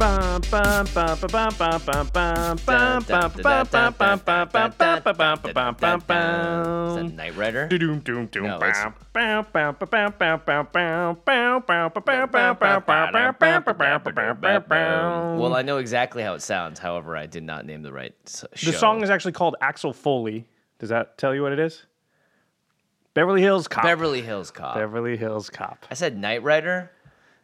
Is that Knight Rider? Well, I know exactly how it sounds. However, I did not name the right show. The song is actually called Axel Foley. Does that tell you what it is? Beverly Hills Cop. I said Knight Rider.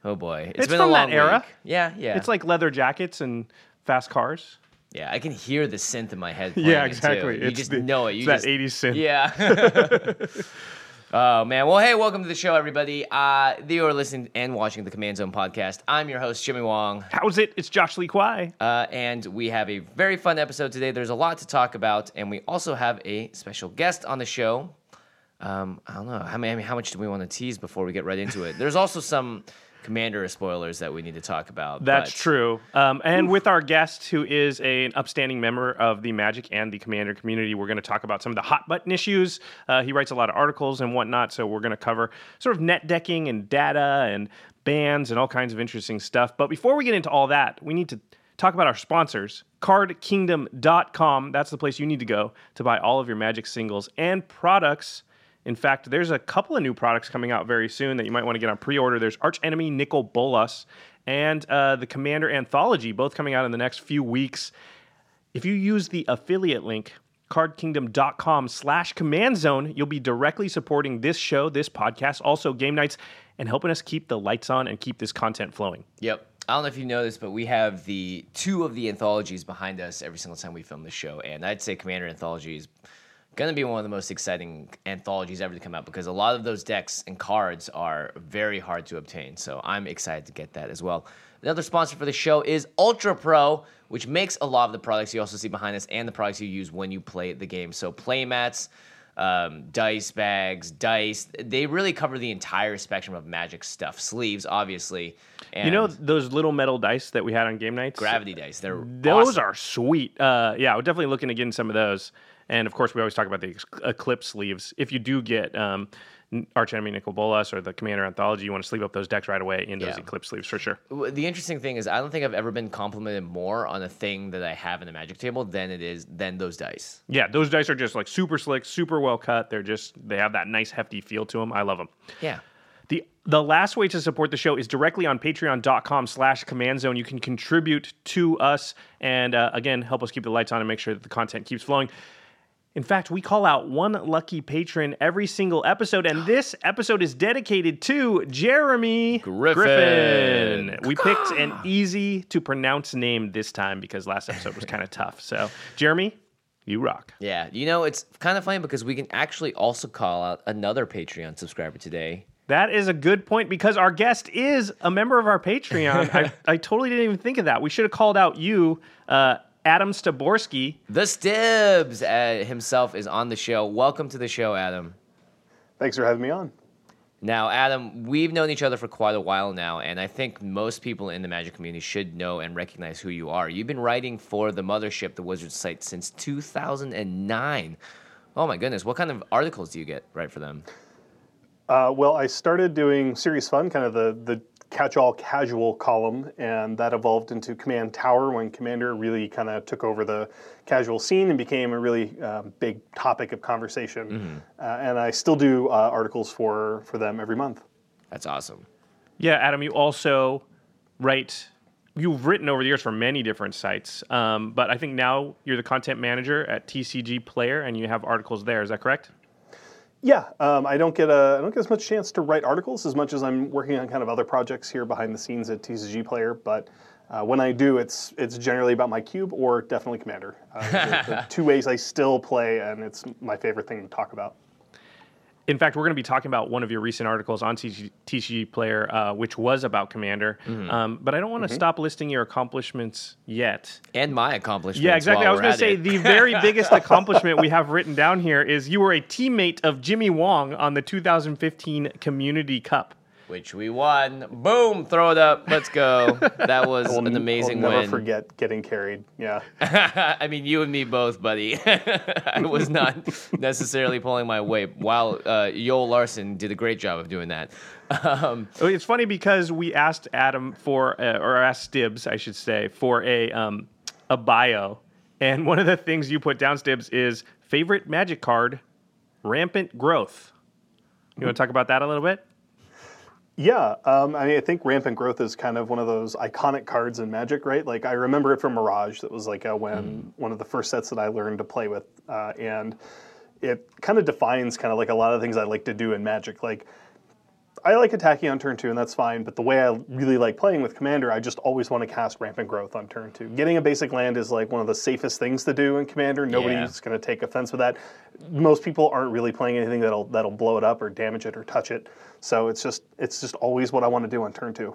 Oh, boy. It's been from a long that era. Week. Yeah. It's like leather jackets and fast cars. Yeah, I can hear the synth in my head. Yeah, exactly. You just know it. It's that 80s synth. Yeah. Oh, man. Well, hey, welcome to the show, everybody. You are listening and watching the Command Zone podcast. I'm your host, Jimmy Wong. How's it? It's Josh Lee Kwai. And we have a very fun episode today. There's a lot to talk about, and we also have a special guest on the show. I don't know. I mean, how much do we want to tease before we get right into it? There's also some Commander spoilers that we need to talk about. That's true. And with our guest, who is an upstanding member of the Magic and the Commander community, we're going to talk about some of the hot button issues. He writes a lot of articles and whatnot, so we're going to cover sort of net decking and data and bans and all kinds of interesting stuff. But before we get into all that, we need to talk about our sponsors. CardKingdom.com, that's the place you need to go to buy all of your Magic singles and products. In fact, there's a couple of new products coming out very soon that you might want to get on pre-order. There's Arch Enemy, Nicol Bolas, and the Commander Anthology, both coming out in the next few weeks. If you use the affiliate link, cardkingdom.com/Command Zone, you'll be directly supporting this show, this podcast, also game nights, and helping us keep the lights on and keep this content flowing. Yep. I don't know if you know this, but we have the two of the anthologies behind us every single time we film this show, and I'd say Commander Anthology is going to be one of the most exciting anthologies ever to come out because a lot of those decks and cards are very hard to obtain. So I'm excited to get that as well. Another sponsor for the show is Ultra Pro, which makes a lot of the products you also see behind us and the products you use when you play the game. So playmats, dice bags, dice, they really cover the entire spectrum of Magic stuff. Sleeves, obviously. And you know those little metal dice that we had on game nights? Gravity dice. Those are sweet. Yeah, we're definitely looking to get in some of those. And, of course, we always talk about the Eclipse sleeves. If you do get Arch Enemy Nicol Bolas or the Commander Anthology, you want to sleeve up those decks right away in those Eclipse sleeves for sure. The interesting thing is I don't think I've ever been complimented more on a thing that I have in the Magic table than those dice. Yeah, those dice are just like super slick, super well cut. They have that nice hefty feel to them. I love them. Yeah. The last way to support the show is directly on patreon.com/Command Zone. You can contribute to us and, again, help us keep the lights on and make sure that the content keeps flowing. In fact, we call out one lucky patron every single episode, and this episode is dedicated to Jeremy Griffin. We picked an easy-to-pronounce name this time because last episode was kind of tough. So, Jeremy, you rock. Yeah, you know, it's kind of funny because we can actually also call out another Patreon subscriber today. That is a good point because our guest is a member of our Patreon. I totally didn't even think of that. We should have called out you, Adam Styborski. The Stibs himself is on the show. Welcome to the show, Adam. Thanks for having me on. Now, Adam, we've known each other for quite a while now, and I think most people in the Magic community should know and recognize who you are. You've been writing for the mothership, the Wizards site, since 2009. Oh, my goodness. What kind of articles do you get right for them? Well, I started doing Serious Fun, kind of the catch-all casual column, and that evolved into Command Tower when Commander really kind of took over the casual scene and became a really big topic of conversation. Mm-hmm. And I still do articles for them every month. That's awesome. Yeah, Adam, you also write... You've written over the years for many different sites, but I think now you're the content manager at TCG Player, and you have articles there. Is that correct? Yeah, I don't get as much chance to write articles as much as I'm working on kind of other projects here behind the scenes at TCG Player. But when I do, it's generally about my cube or definitely Commander. The two ways I still play, and it's my favorite thing to talk about. In fact, we're going to be talking about one of your recent articles on TCG Player, which was about Commander. Mm-hmm. But I don't want to stop listing your accomplishments yet. And my accomplishments. Yeah, exactly. I was going to say the very biggest accomplishment we have written down here is you were a teammate of Jimmy Wong on the 2015 Community Cup, which we won. Boom! Throw it up. Let's go. That was an amazing win. I'll never forget getting carried. Yeah. I mean, you and me both, buddy. I was not necessarily pulling my weight, while Yoel Larson did a great job of doing that. It's funny because we asked Adam for, or asked Stibbs, I should say, for a bio. And one of the things you put down, Stibbs, is favorite Magic card, Rampant Growth. You want to talk about that a little bit? Yeah, I mean, I think Rampant Growth is kind of one of those iconic cards in Magic, right? Like, I remember it from Mirage. That was like one of the first sets that I learned to play with, and it kind of defines kind of like a lot of things I like to do in Magic. Like, I like attacking on turn 2, and that's fine, but the way I really like playing with Commander, I just always want to cast Rampant Growth on turn 2. Getting a basic land is like one of the safest things to do in Commander. Nobody's going to take offense with that. Most people aren't really playing anything that'll blow it up or damage it or touch it. So it's just always what I want to do on turn 2.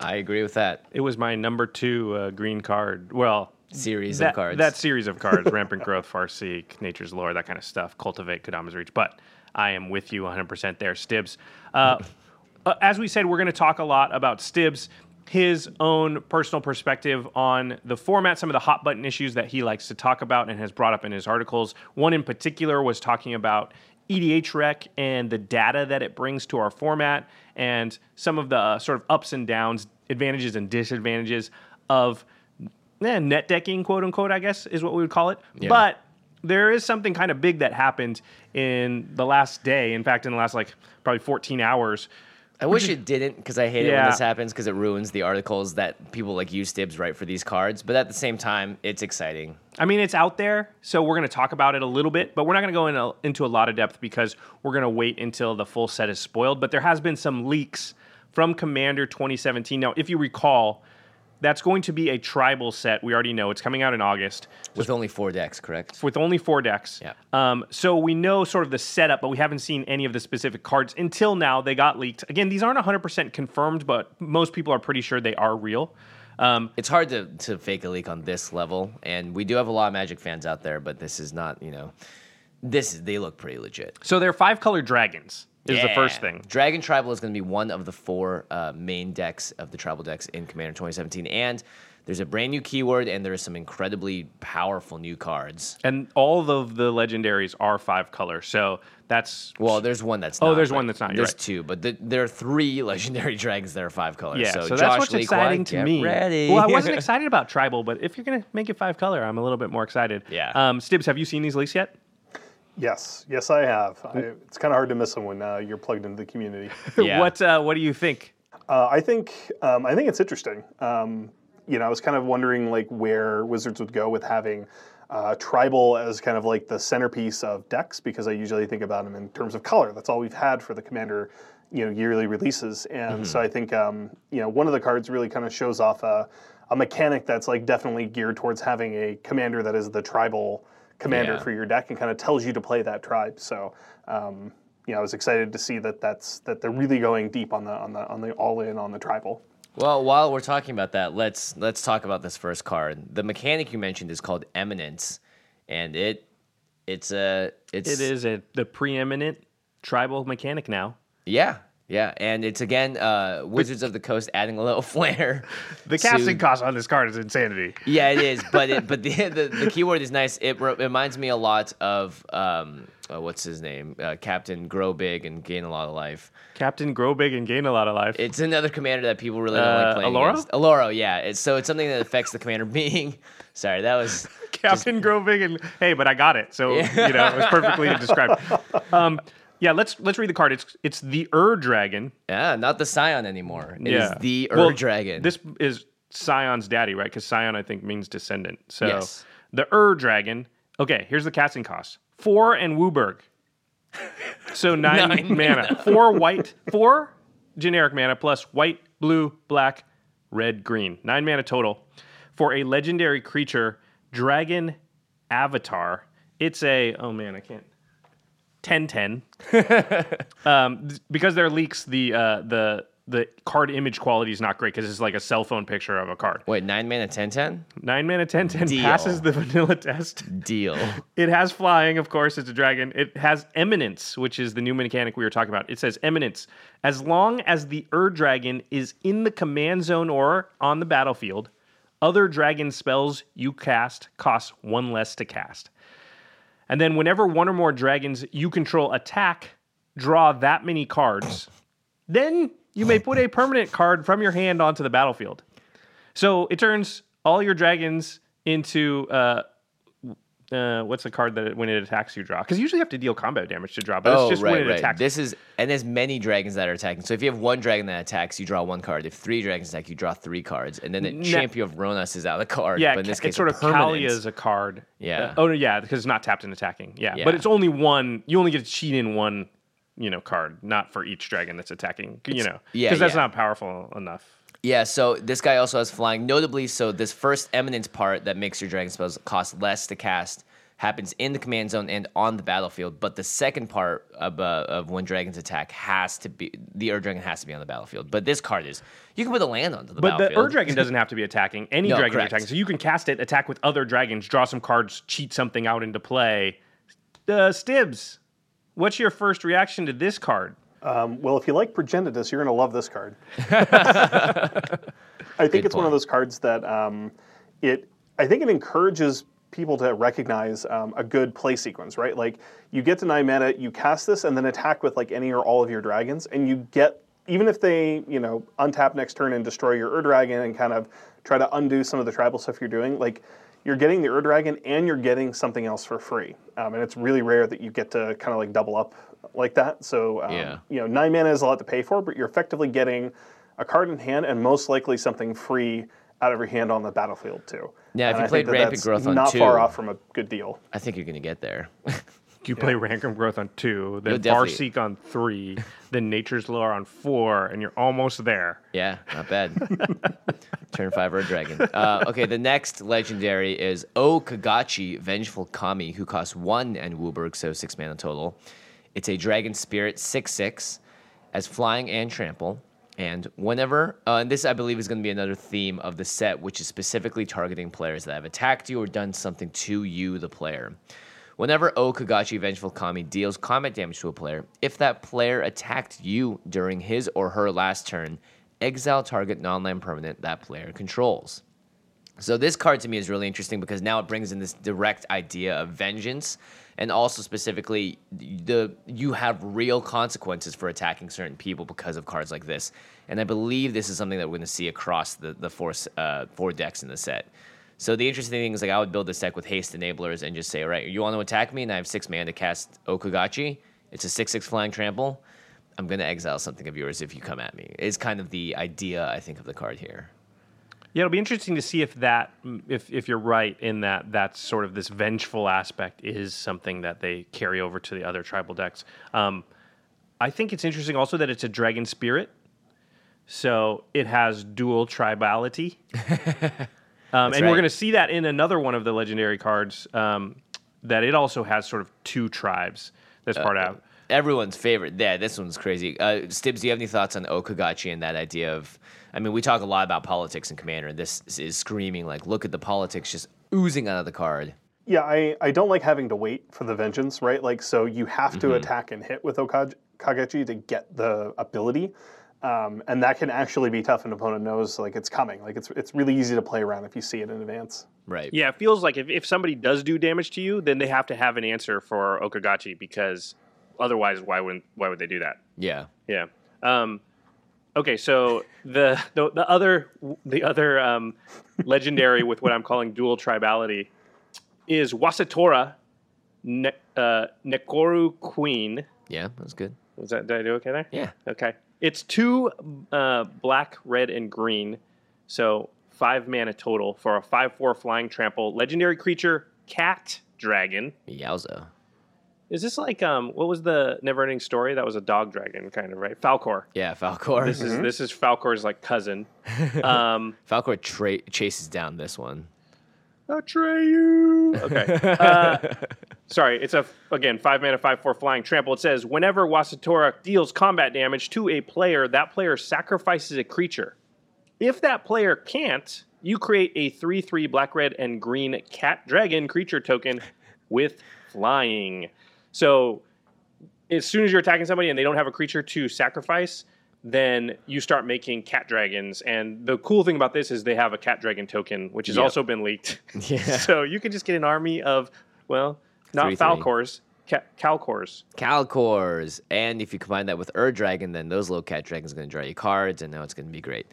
I agree with that. It was my number 2 green card. Well, series of cards, Rampant Growth, Farseek, Nature's Lore, that kind of stuff, Cultivate, Kodama's Reach. But I am with you 100% there, Stibbs. As we said, we're going to talk a lot about Stibbs, his own personal perspective on the format, some of the hot button issues that he likes to talk about and has brought up in his articles. One in particular was talking about EDHREC and the data that it brings to our format and some of the sort of ups and downs, advantages and disadvantages of net decking, quote unquote, I guess is what we would call it. Yeah. But there is something kind of big that happened in the last day. In fact, in the last probably 14 hours. I wish it didn't, because I hate it when this happens, because it ruins the articles that people like you, Stibbs, write for these cards. But at the same time, it's exciting. I mean, it's out there, so we're going to talk about it a little bit, but we're not going to go into a lot of depth because we're going to wait until the full set is spoiled. But there has been some leaks from Commander 2017. Now, if you recall, that's going to be a tribal set. We already know it's coming out in August. With only 4 decks, correct? With only 4 decks. Yeah. So we know sort of the setup, but we haven't seen any of the specific cards until now. They got leaked. Again, these aren't 100% confirmed, but most people are pretty sure they are real. It's hard to fake a leak on this level, and we do have a lot of Magic fans out there, but this is not, they look pretty legit. So they're 5-color dragons. Is the first thing. Dragon Tribal is going to be one of the 4 main decks of the tribal decks in Commander 2017. And there's a brand new keyword, and there are some incredibly powerful new cards. And all of the legendaries are 5-color, so that's... Well, there's one that's not. Oh, there's one that's not, you're right. There's 2, but there are 3 legendary dragons that are 5-color. Yeah, so that's what's exciting to me. Ready. Well, I wasn't excited about Tribal, but if you're going to make it 5-color, I'm a little bit more excited. Yeah. Stibbs, have you seen these leaks yet? Yes, I have. It's kind of hard to miss them when you're plugged into the community. Yeah. What do you think? I think it's interesting. I was kind of wondering where Wizards would go with having tribal as kind of like the centerpiece of decks, because I usually think about them in terms of color. That's all we've had for the Commander, yearly releases, and so I think one of the cards really kind of shows off a mechanic that's definitely geared towards having a Commander that is the tribal commander for your deck and kind of tells you to play that tribe. So, I was excited to see that they're really going deep on the all in on the tribal. Well, while we're talking about that, let's talk about this first card. The mechanic you mentioned is called Eminence, and it's the preeminent tribal mechanic now. Yeah. Yeah, and it's, again, Wizards of the Coast adding a little flair. The casting cost on this card is insanity. Yeah, it is, but the keyword is nice. It reminds me a lot of, what's his name? Captain Grow Big and Gain a Lot of Life. Captain Grow Big and Gain a Lot of Life. It's another commander that people really don't like playing Allura? Against. Allura, yeah. It's something that affects the commander being... Sorry, that was... Captain Grow Big and... Hey, but I got it, so, yeah. It was perfectly described. Yeah, let's read the card. It's the Ur-Dragon. Yeah, not the Scion anymore. It is the Ur-Dragon. This is Scion's daddy, right? Because Scion, I think, means descendant. So yes. The Ur-Dragon. Okay, here's the casting cost. 4 and Wooburg. So 9 mana. 4 generic mana plus white, blue, black, red, green. 9 mana total for a legendary creature, Dragon Avatar. It's a... Oh, man, I can't... 10/10, because there are leaks. The card image quality is not great because it's like a cell phone picture of a card. Wait, 9 mana 10/10. 9 mana 10/10 passes the vanilla test. Deal. It has flying, of course. It's a dragon. It has Eminence, which is the new mechanic we were talking about. It says Eminence. As long as the Ur-Dragon is in the command zone or on the battlefield, other dragon spells you cast cost 1 less to cast. And then whenever one or more dragons you control attack, draw that many cards. Then you may put a permanent card from your hand onto the battlefield. So it turns all your dragons into... what's the card that when it attacks you draw? Because usually you have to deal combat damage to draw, but it's just when it attacks. And there's many dragons that are attacking. So if you have 1 dragon that attacks, you draw 1 card. If 3 dragons attack, you draw 3 cards. And then the Champion of Ronas is out of the card. Yeah, but in this case, it's sort of Kalia is a card. Yeah. Because it's not tapped and attacking. Yeah. But it's only 1. You only get to cheat in 1, card, not for each dragon that's attacking. Because that's not powerful enough. Yeah, so this guy also has flying. Notably, so this first Eminence part that makes your dragon spells cost less to cast happens in the command zone and on the battlefield, but the second part of when dragons attack has to be... The Ur-Dragon has to be on the battlefield, but this card is... You can put a land onto the battlefield. But the Ur-Dragon doesn't have to be attacking. Any dragon is attacking, so you can cast it, attack with other dragons, draw some cards, cheat something out into play. Stibs, what's your first reaction to this card? Well, if you like Progenitus, you're going to love this card. I think it's one of those cards that I think it encourages people to recognize a good play sequence, right? Like, you get to 9 mana, you cast this, and then attack with, like, any or all of your dragons, and you get, even if they, untap next turn and destroy your Ur-Dragon and kind of try to undo some of the tribal stuff you're doing, like... You're getting the Ur-Dragon and you're getting something else for free. And it's really rare that you get to kind of like double up like that. So, 9 mana is a lot to pay for, but you're effectively getting a card in hand and most likely something free out of your hand on the battlefield too. Yeah, if you played Rampant Growth on 2. Not far off from a good deal. I think you're going to get there. You play Rampant Growth on 2, then Farseek on 3, then Nature's Lore on 4, and you're almost there. Yeah, not bad. Turn 5 Ur-Dragon. Okay, the next legendary is O-Kagachi, Vengeful Kami, who costs 1 and Wooburg, so 6 mana total. It's a dragon spirit, 6/6, as flying and trample. And whenever, and this I believe is going to be another theme of the set, which is specifically targeting players that have attacked you or done something to you, the player. Whenever O-Kagachi Vengeful Kami deals combat damage to a player, if that player attacked you during his or her last turn, exile target non-land permanent that player controls. So this card to me is really interesting because now it brings in this direct idea of vengeance and also specifically you have real consequences for attacking certain people because of cards like this. And I believe this is something that we're going to see across the four decks in the set. So the interesting thing is, like, I would build this deck with haste enablers and just say, all right, you want to attack me, and I have 6 mana to cast O-Kagachi. It's a 6/6 flying trample. I'm going to exile something of yours if you come at me. Is kind of the idea, I think, of the card here. Yeah, it'll be interesting to see if that, if you're right in that, that's sort of this vengeful aspect is something that they carry over to the other tribal decks. I think it's interesting also that it's a dragon spirit, so it has dual tribality. And we're going to see that in another one of the legendary cards, that it also has sort of 2 tribes. That's part of everyone's favorite. Yeah, this one's crazy. Stibs, do you have any thoughts on O-Kagachi and that idea of... I mean, we talk a lot about politics in Commander, and this is screaming, like, look at the politics just oozing out of the card. Yeah, I don't like having to wait for the vengeance, right? Like, so you have to attack and hit with O-Kagachi. Kagachi to get the ability. And that can actually be tough. An opponent knows like it's coming. Like it's really easy to play around if you see it in advance. Right. Yeah, it feels like if somebody does do damage to you, then they have to have an answer for O-Kagachi, because otherwise why would they do that? Yeah. Yeah. Okay, so the other legendary with what I'm calling dual tribality is Wasitora, Nekoru Queen. Yeah, that's good. Was that, did I do okay there? Yeah. Okay. It's 2 black, red, and green, so 5 mana total for a 5/4 flying trample legendary creature cat dragon. Yowza! Is this like what was the Neverending Story? That was a dog dragon, kind of, right? Falcor. Yeah, Falcor. This mm-hmm. is Falcor's like cousin. Falcor chases down this one. Atreyu. Okay. Sorry, it's again 5 mana, 5/4 flying trample. It says whenever Wasitora deals combat damage to a player, that player sacrifices a creature. If that player can't, you create a 3/3 black, red, and green cat dragon creature token with flying. So as soon as you're attacking somebody and they don't have a creature to sacrifice, then you start making cat dragons. And the cool thing about this is they have a cat dragon token, which has also been leaked. Yeah. So you can just get an army of, well, not Falcors, Calcors. And if you combine that with Ur-Dragon, then those little cat dragons are going to draw you cards, and now it's going to be great.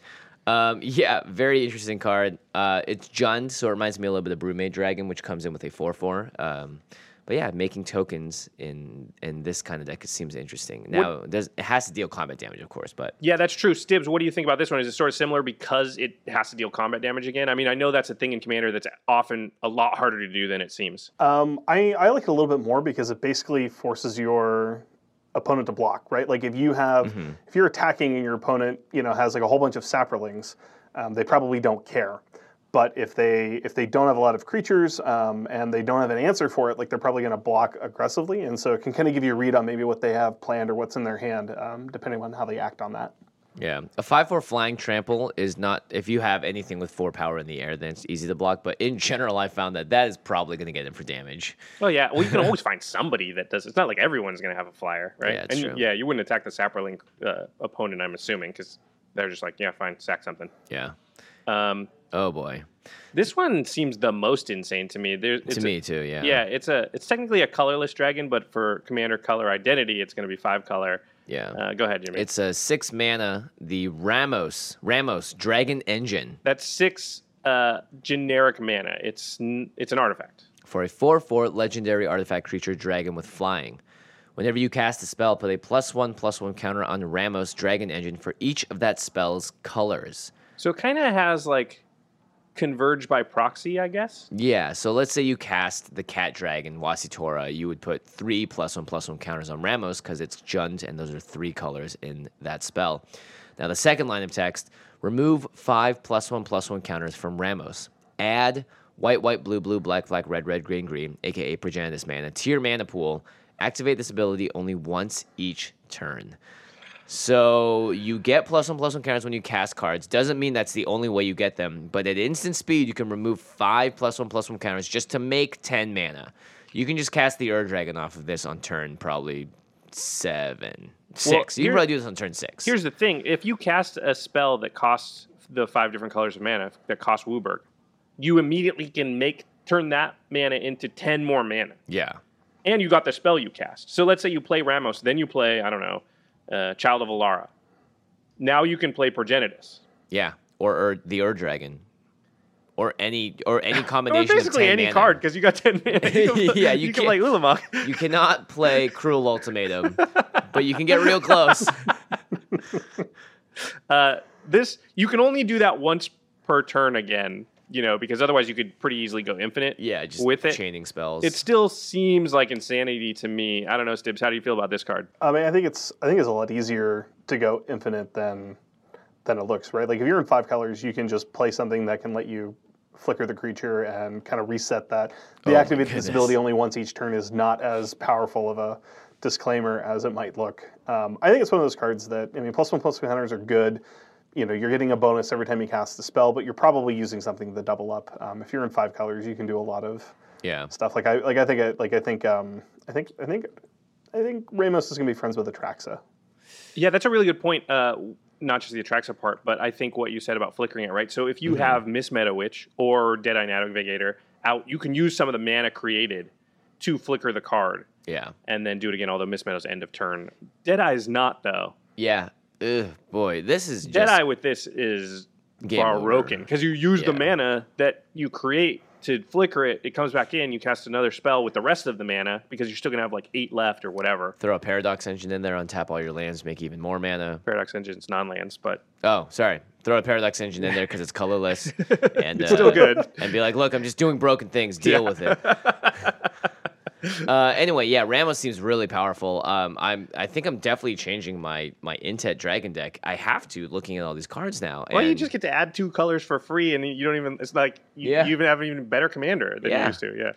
Yeah, very interesting card. It's Jund, so it reminds me a little bit of Brewmaid Dragon, which comes in with a 4/4. But yeah, making tokens in this kind of deck seems interesting. Now, it has to deal combat damage, of course. But yeah, that's true. Stibbs, what do you think about this one? Is it sort of similar because it has to deal combat damage again? I mean, I know that's a thing in Commander that's often a lot harder to do than it seems. I like it a little bit more because it basically forces your opponent to block, right? Like if you have, if you're attacking and your opponent, has like a whole bunch of sapperlings, they probably don't care. But if they don't have a lot of creatures and they don't have an answer for it, like they're probably going to block aggressively, and so it can kind of give you a read on maybe what they have planned or what's in their hand, depending on how they act on that. Yeah, a 5/4 flying trample is not, if you have anything with 4 power in the air, then it's easy to block. But in general, I found that is probably going to get in for damage. Oh yeah, well you can always find somebody that does. It's not like everyone's going to have a flyer, right? Yeah, true. Yeah, you wouldn't attack the sapperling opponent, I'm assuming, because they're just like, yeah, fine, sack something. Yeah. Oh boy, this one seems the most insane to me. To me too. Yeah. Yeah, it's technically a colorless dragon, but for Commander color identity, it's going to be 5 color. Yeah. Go ahead, Jimmy. It's a 6 mana. The Ramos Dragon Engine. That's 6 generic mana. It's an artifact for a 4/4 legendary artifact creature dragon with flying. Whenever you cast a spell, put a +1/+1 counter on Ramos Dragon Engine for each of that spell's colors. So it kind of has like converge by proxy, I guess? Yeah, so let's say you cast the cat dragon, Wasitora. You would put 3 +1/+1 counters on Ramos because it's Jund, and those are 3 colors in that spell. Now, the second line of text, remove 5 +1/+1 counters from Ramos. Add white, white, blue, blue, black, black, red, red, green, green, a.k.a. Progenitus mana, to your mana pool. Activate this ability only once each turn. So you get +1/+1 counters when you cast cards. Doesn't mean that's the only way you get them, but at instant speed, you can remove 5 +1/+1 counters just to make 10 mana. You can just cast the Ur-Dragon off of this on turn probably 6. You can probably do this on turn 6. Here's the thing. If you cast a spell that costs the 5 different colors of mana that costs Wooburg, you immediately can turn that mana into 10 more mana. Yeah. And you got the spell you cast. So let's say you play Ramos, then you play, I don't know, Child of Alara. Now you can play Progenitus. Yeah, or the Ur-Dragon, or any combination. Or basically of 10 any mana. Card because you got 10 mana. Yeah, you can play Ulamog. You cannot play Cruel Ultimatum, but you can get real close. This you can only do that once per turn again. Because otherwise you could pretty easily go infinite. Yeah, just with it. Chaining spells. It still seems like insanity to me. I don't know, Stibbs, how do you feel about this card? I mean, I think it's a lot easier to go infinite than it looks, right? Like if you're in 5 colors, you can just play something that can let you flicker the creature and kind of reset that. The activate this ability only once each turn is not as powerful of a disclaimer as it might look. I think it's one of those cards that, I mean, +1/+1 counters are good. You're getting a bonus every time you cast the spell, but you're probably using something to double up. If you're in 5 colors, you can do a lot of stuff. Like I think I think Ramos is going to be friends with Atraxa. Yeah, that's a really good point. Not just the Atraxa part, but I think what you said about flickering it, right? So if you have Miss Meta Witch or Deadeye Navigator out, you can use some of the mana created to flicker the card. Yeah. And then do it again, although Miss Meta's end of turn. Deadeye is not, though. Yeah. Ugh, boy, this is just... Deadeye with this is broken, because you use the mana that you create to flicker it. It comes back in, you cast another spell with the rest of the mana, because you're still going to have like 8 left or whatever. Throw a Paradox Engine in there, untap all your lands, make even more mana. Paradox Engine's non-lands, but... Oh, sorry. Throw a Paradox Engine in there because it's colorless. And, it's still good. And be like, look, I'm just doing broken things. Deal with it. Anyway, yeah, Ramos seems really powerful. I think I'm definitely changing my Intet Dragon deck. I have to, looking at all these cards now. Well, you just get to add 2 colors for free, and you don't even... It's like you even have an even better commander than you used to.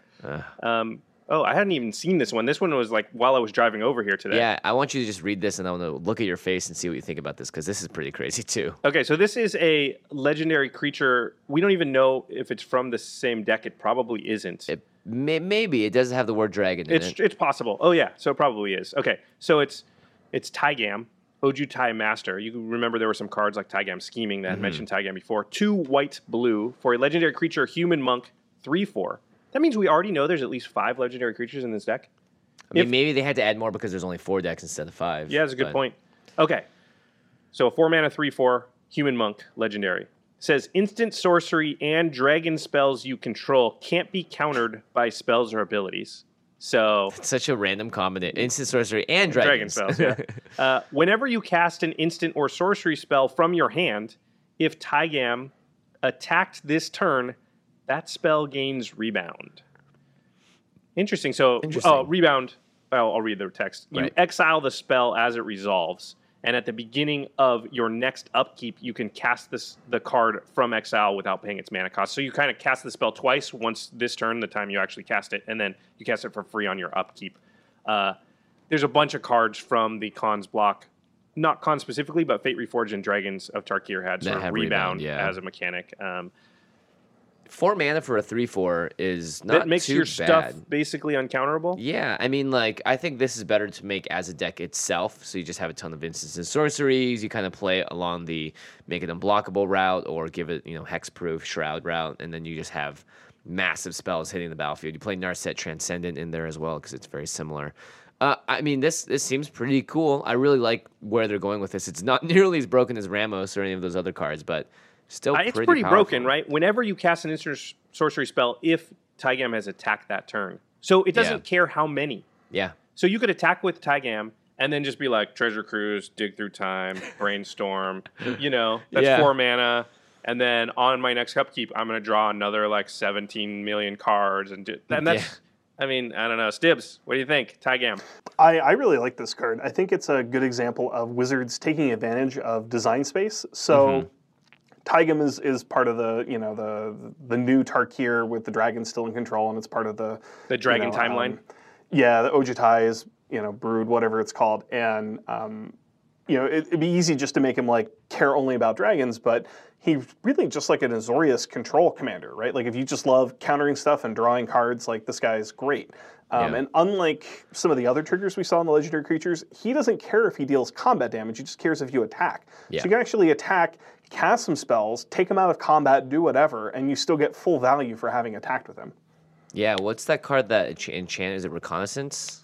Yeah. Oh, I hadn't even seen this one. This one was like while I was driving over here today. Yeah, I want you to just read this, and I want to look at your face and see what you think about this, because this is pretty crazy too. Okay, so this is a legendary creature. We don't even know if it's from the same deck. It probably isn't. Maybe. It doesn't have the word dragon in it. It's possible. Oh, yeah, so it probably is. Okay, so it's Taigam, Ojutai Master. You can remember there were some cards like Taigam Scheming that had mentioned Taigam before. 2 white-blue for a legendary creature, Human Monk, 3/4. That means we already know there's at least 5 legendary creatures in this deck. I mean, maybe they had to add more because there's only 4 decks instead of 5. Yeah, that's a good point. Okay. So a 4-mana, 3/4, Human Monk, legendary. It says, instant sorcery and dragon spells you control can't be countered by spells or abilities. So... That's such a random combination. Instant sorcery and dragon spells. Yeah. Whenever you cast an instant or sorcery spell from your hand, if Taigam attacked this turn... That spell gains rebound. Interesting. So, rebound, I'll read the text. You exile the spell as it resolves, and at the beginning of your next upkeep, you can cast the card from exile without paying its mana cost. So you kind of cast the spell twice, once this turn, the time you actually cast it, and then you cast it for free on your upkeep. There's a bunch of cards from the Khans block. Not Khans specifically, but Fate Reforged and Dragons of Tarkir had sort of rebound as a mechanic. 4 mana for a 3/4 is not too bad. That makes your stuff basically uncounterable? Yeah, I mean, like, I think this is better to make as a deck itself, so you just have a ton of instants and sorceries, you kind of play along the make it unblockable route, or give it, hexproof, shroud route, and then you just have massive spells hitting the battlefield. You play Narset Transcendent in there as well, because it's very similar. I mean, this seems pretty cool. I really like where they're going with this. It's not nearly as broken as Ramos or any of those other cards, but... Still it's pretty broken, right? Whenever you cast an instant sorcery spell, if Taigam has attacked that turn. So it doesn't care how many. Yeah. So you could attack with Taigam and then just be like, Treasure Cruise, Dig Through Time, Brainstorm, that's 4 mana. And then on my next upkeep, I'm going to draw another like 17 million cards. And that's, I mean, I don't know. Stibs, what do you think? Taigam. I really like this card. I think it's a good example of Wizards taking advantage of design space. So... Mm-hmm. Taigam is part of the the new Tarkir with the dragon still in control, and it's part of the dragon timeline. The Ojutai is brood, whatever it's called, and it'd be easy just to make him like care only about dragons, but he's really just like an Azorius control commander, right? Like if you just love countering stuff and drawing cards, like this guy's great. And unlike some of the other triggers we saw in the legendary creatures, he doesn't care if he deals combat damage. He just cares if you attack. Yeah. So you can actually attack, cast some spells, take him out of combat, do whatever, and you still get full value for having attacked with him. Yeah, what's that card that enchant? Is it Reconnaissance?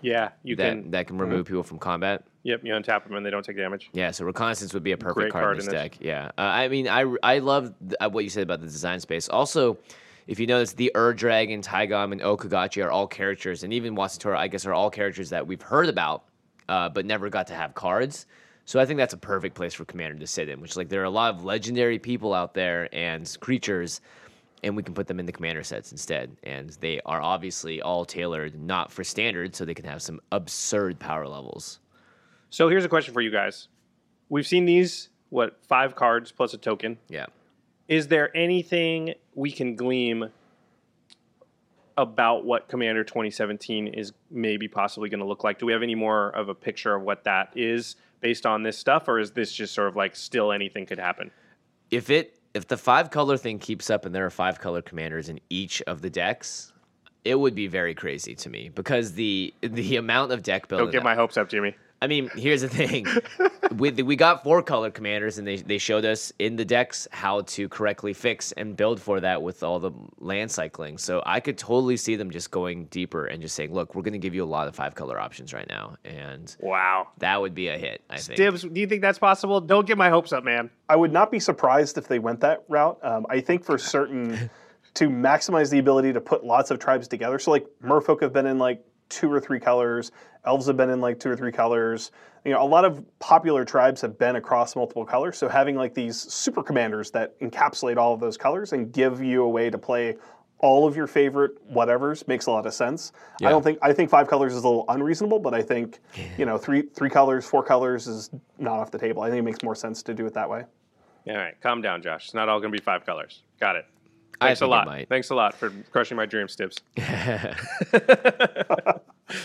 Yeah, that can remove people from combat. Yep, you untap them and they don't take damage. Yeah, so Reconnaissance would be a perfect card in this deck. Yeah, I mean, I love what you said about the design space. Also, if you notice, the Ur-Dragon, Taigam, and O-Kagachi are all characters, and even Wasitora, I guess, are all characters that we've heard about, but never got to have cards. So I think that's a perfect place for Commander to sit in, which like there are a lot of legendary people out there and creatures, and we can put them in the Commander sets instead. And they are obviously all tailored not for Standard, so they can have some absurd power levels. So here's a question for you guys. We've seen these, 5 cards plus a token? Yeah. Is there anything we can glean about what Commander 2017 is maybe possibly going to look like? Do we have any more of a picture of what that is based on this stuff, or is this just sort of like still anything could happen? If the 5-color thing keeps up and there are 5-color commanders in each of the decks, It would be very crazy to me because the amount of deck building. Don't get my hopes up, Jimmy. I mean, here's the thing. We got four color commanders, and they showed us in the decks how to correctly fix and build for that with all the land cycling. So I could totally see them just going deeper and just saying, look, we're going to give you a lot of five-color options right now. And wow, that would be a hit, I think. Stibs, do you think that's possible? Don't get my hopes up, man. I would not be surprised if they went that route. I think for certain, to maximize the ability to put lots of tribes together. So, like, Merfolk have been in, like, 2 or 3 colors. Elves have been in, like, 2 or 3 colors. You know, a lot of popular tribes have been across multiple colors, so having, like, these super commanders that encapsulate all of those colors and give you a way to play all of your favorite whatevers makes a lot of sense. Yeah. I think 5 colors is a little unreasonable, but I think, you know, 3 colors, 4 colors is not off the table. I think it makes more sense to do it that way. All right, calm down, Josh. It's not all going to be 5 colors. Got it. Thanks a lot. Thanks a lot for crushing my dream, Stibs.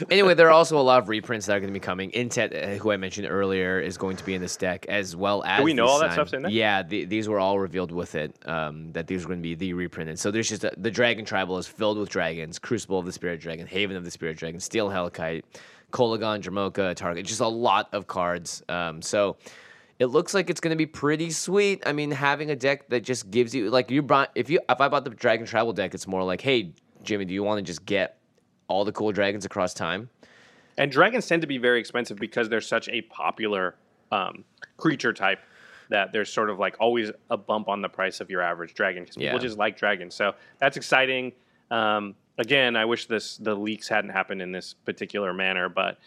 Anyway, there are also a lot of reprints that are going to be coming. Intet, who I mentioned earlier, is going to be in this deck, as well as... Do we know all that stuff's in there? Yeah, these were all revealed with it, that these were going to be the reprinted. So there's just the Dragon Tribal is filled with dragons, Crucible of the Spirit Dragon, Haven of the Spirit Dragon, Steel Helicite, Kolagon, Dramoka, Target, just a lot of cards. So... It looks like it's going to be pretty sweet. I mean, having a deck that just gives you, like, if I bought the Dragon Tribal deck, it's more like, hey, Jimmy, do you want to just get all the cool dragons across time? And dragons tend to be very expensive because they're such a popular creature type that there's sort of like always a bump on the price of your average dragon because people just like dragons. So that's exciting. Again, I wish the leaks hadn't happened in this particular manner, but.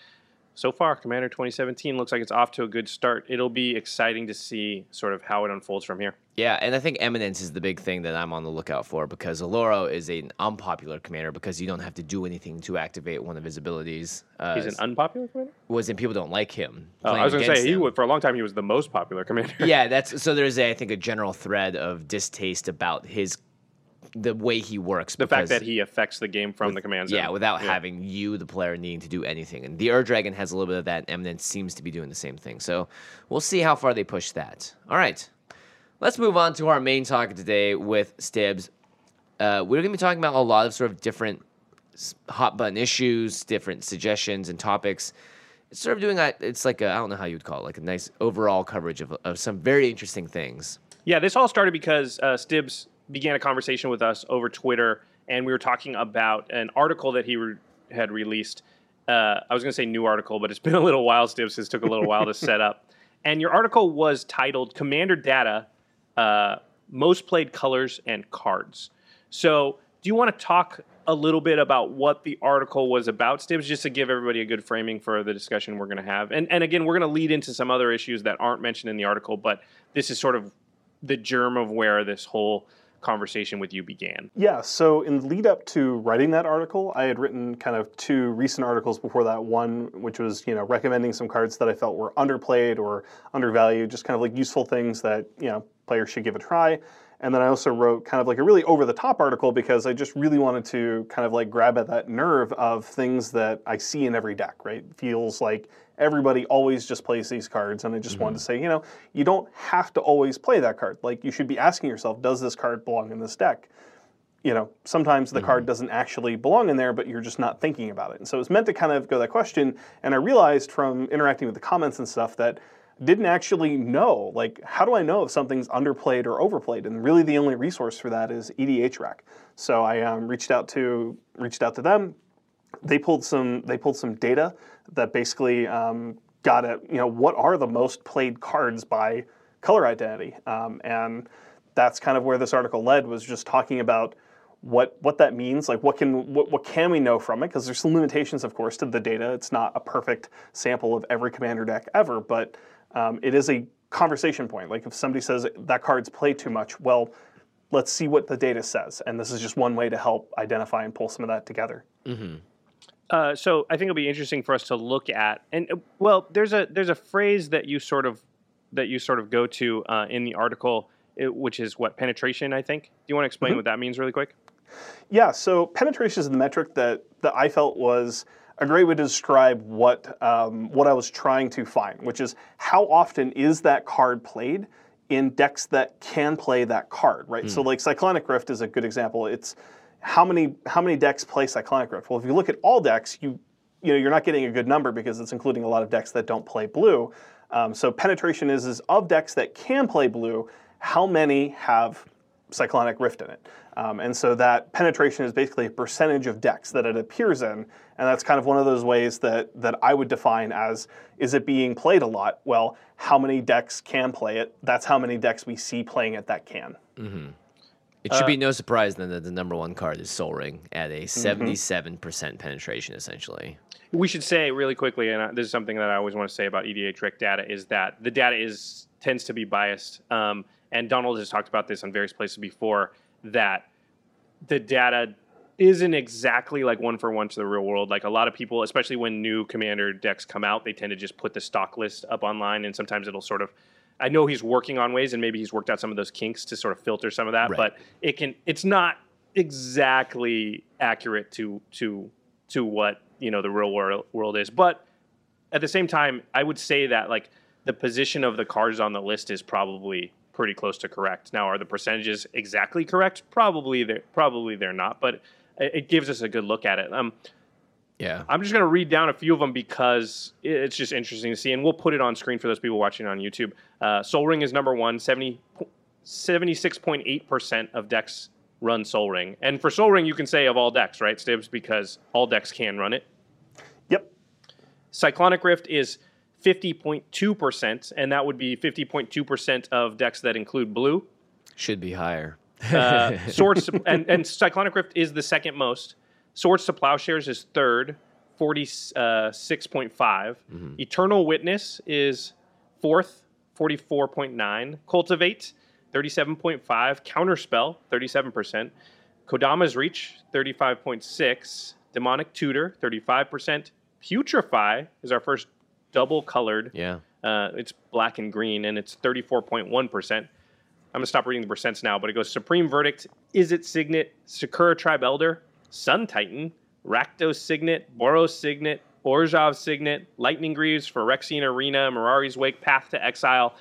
So far, Commander 2017 looks like it's off to a good start. It'll be exciting to see sort of how it unfolds from here. Yeah, and I think Eminence is the big thing that I'm on the lookout for because Aloro is an unpopular commander because you don't have to do anything to activate one of his abilities. He's an unpopular commander? Was in people don't like him. Oh, I was going to say, for a long time, he was the most popular commander. Yeah, so there's, I think, a general thread of distaste about his the way he works. The fact that he affects the game from the command zone. Yeah, without having you, the player, needing to do anything. And the Ur-Dragon has a little bit of that, and Eminence seems to be doing the same thing. So we'll see how far they push that. All right. Let's move on to our main topic today with Stibs. We're going to be talking about a lot of sort of different hot-button issues, different suggestions and topics. It's sort of doing, it's like I don't know how you would call it, like a nice overall coverage of some very interesting things. Yeah, this all started because Stibs began a conversation with us over Twitter, and we were talking about an article that he had released. I was going to say new article, but it's been a little while, Stibs. It took a little while to set up. And your article was titled Commander Data, Most Played Colors and Cards. So do you want to talk a little bit about what the article was about, Stibs, just to give everybody a good framing for the discussion we're going to have? And again, we're going to lead into some other issues that aren't mentioned in the article, but this is sort of the germ of where this whole conversation with you began. Yeah, so in the lead up to writing that article, I had written kind of 2 recent articles before that one, which was, you know, recommending some cards that I felt were underplayed or undervalued, just kind of like useful things that, you know, players should give a try. And then I also wrote kind of like a really over-the-top article because I just really wanted to kind of like grab at that nerve of things that I see in every deck, right? It feels like everybody always just plays these cards, and I just wanted to say, you know, you don't have to always play that card. Like, you should be asking yourself, does this card belong in this deck? You know, sometimes the card doesn't actually belong in there, but you're just not thinking about it. And so it's meant to kind of go that question, and I realized from interacting with the comments and stuff that didn't actually know, like, how do I know if something's underplayed or overplayed? And really the only resource for that is EDHREC. So I reached out to them. They pulled some data that basically got at, you know, what are the most played cards by color identity? And that's kind of where this article led, was just talking about what that means, like what can we know from it? Because there's some limitations, of course, to the data. It's not a perfect sample of every commander deck ever, but it is a conversation point. Like, if somebody says that card's played too much, well, let's see what the data says. And this is just one way to help identify and pull some of that together. Mm-hmm. So I think it'll be interesting for us to look at. And well, there's a phrase that you sort of go to in the article, which is what, penetration, I think. Do you want to explain what that means really quick? Yeah, so penetration is the metric that I felt was a great way to describe what I was trying to find, which is how often is that card played in decks that can play that card, right? So like Cyclonic Rift is a good example. It's, how many decks play Cyclonic Rift? Well, if you look at all decks, you're not getting a good number because it's including a lot of decks that don't play blue. So penetration is of decks that can play blue, how many have Cyclonic Rift in it? And so that penetration is basically a percentage of decks that it appears in, and that's kind of one of those ways that I would define as, is it being played a lot? Well, how many decks can play it? That's how many decks we see playing it that can. Mm-hmm. It should be no surprise then that the #1 card is Sol Ring at a 77% penetration, essentially. We should say really quickly, and this is something that I always want to say about EDHREC data, is that the data tends to be biased. And Donald has talked about this on various places before, that the data isn't exactly like one-for-one to the real world. Like a lot of people, especially when new Commander decks come out, they tend to just put the stock list up online, and sometimes it'll sort of... I know he's working on ways, and maybe he's worked out some of those kinks to sort of filter some of that, right. But it's not exactly accurate to what the real world is. But at the same time, I would say that like the position of the cards on the list is probably pretty close to correct. Now, are the percentages exactly correct? Probably they're not, but it gives us a good look at it. Yeah, I'm just going to read down a few of them because it's just interesting to see, and we'll put it on screen for those people watching on YouTube. Sol Ring is #1, 76.8% of decks run Sol Ring. And for Sol Ring, you can say of all decks, right, Stibs? Because all decks can run it. Yep. Cyclonic Rift is 50.2%, and that would be 50.2% of decks that include blue. Should be higher. And Cyclonic Rift is the second most. Swords to Plowshares is third, 46.5. Eternal Witness is fourth, 44.9. Cultivate, 37.5. Counterspell, 37%. Kodama's Reach, 35.6. Demonic Tutor, 35%. Putrefy is our first double-colored. Yeah. It's black and green, and it's 34.1%. I'm going to stop reading the percents now, but it goes Supreme Verdict, Is It Signet, Sakura Tribe Elder, Sun Titan, Rakdos Signet, Boros Signet, Orzhov Signet, Lightning Greaves, Phyrexian Arena, Mirari's Wake, Path to Exile.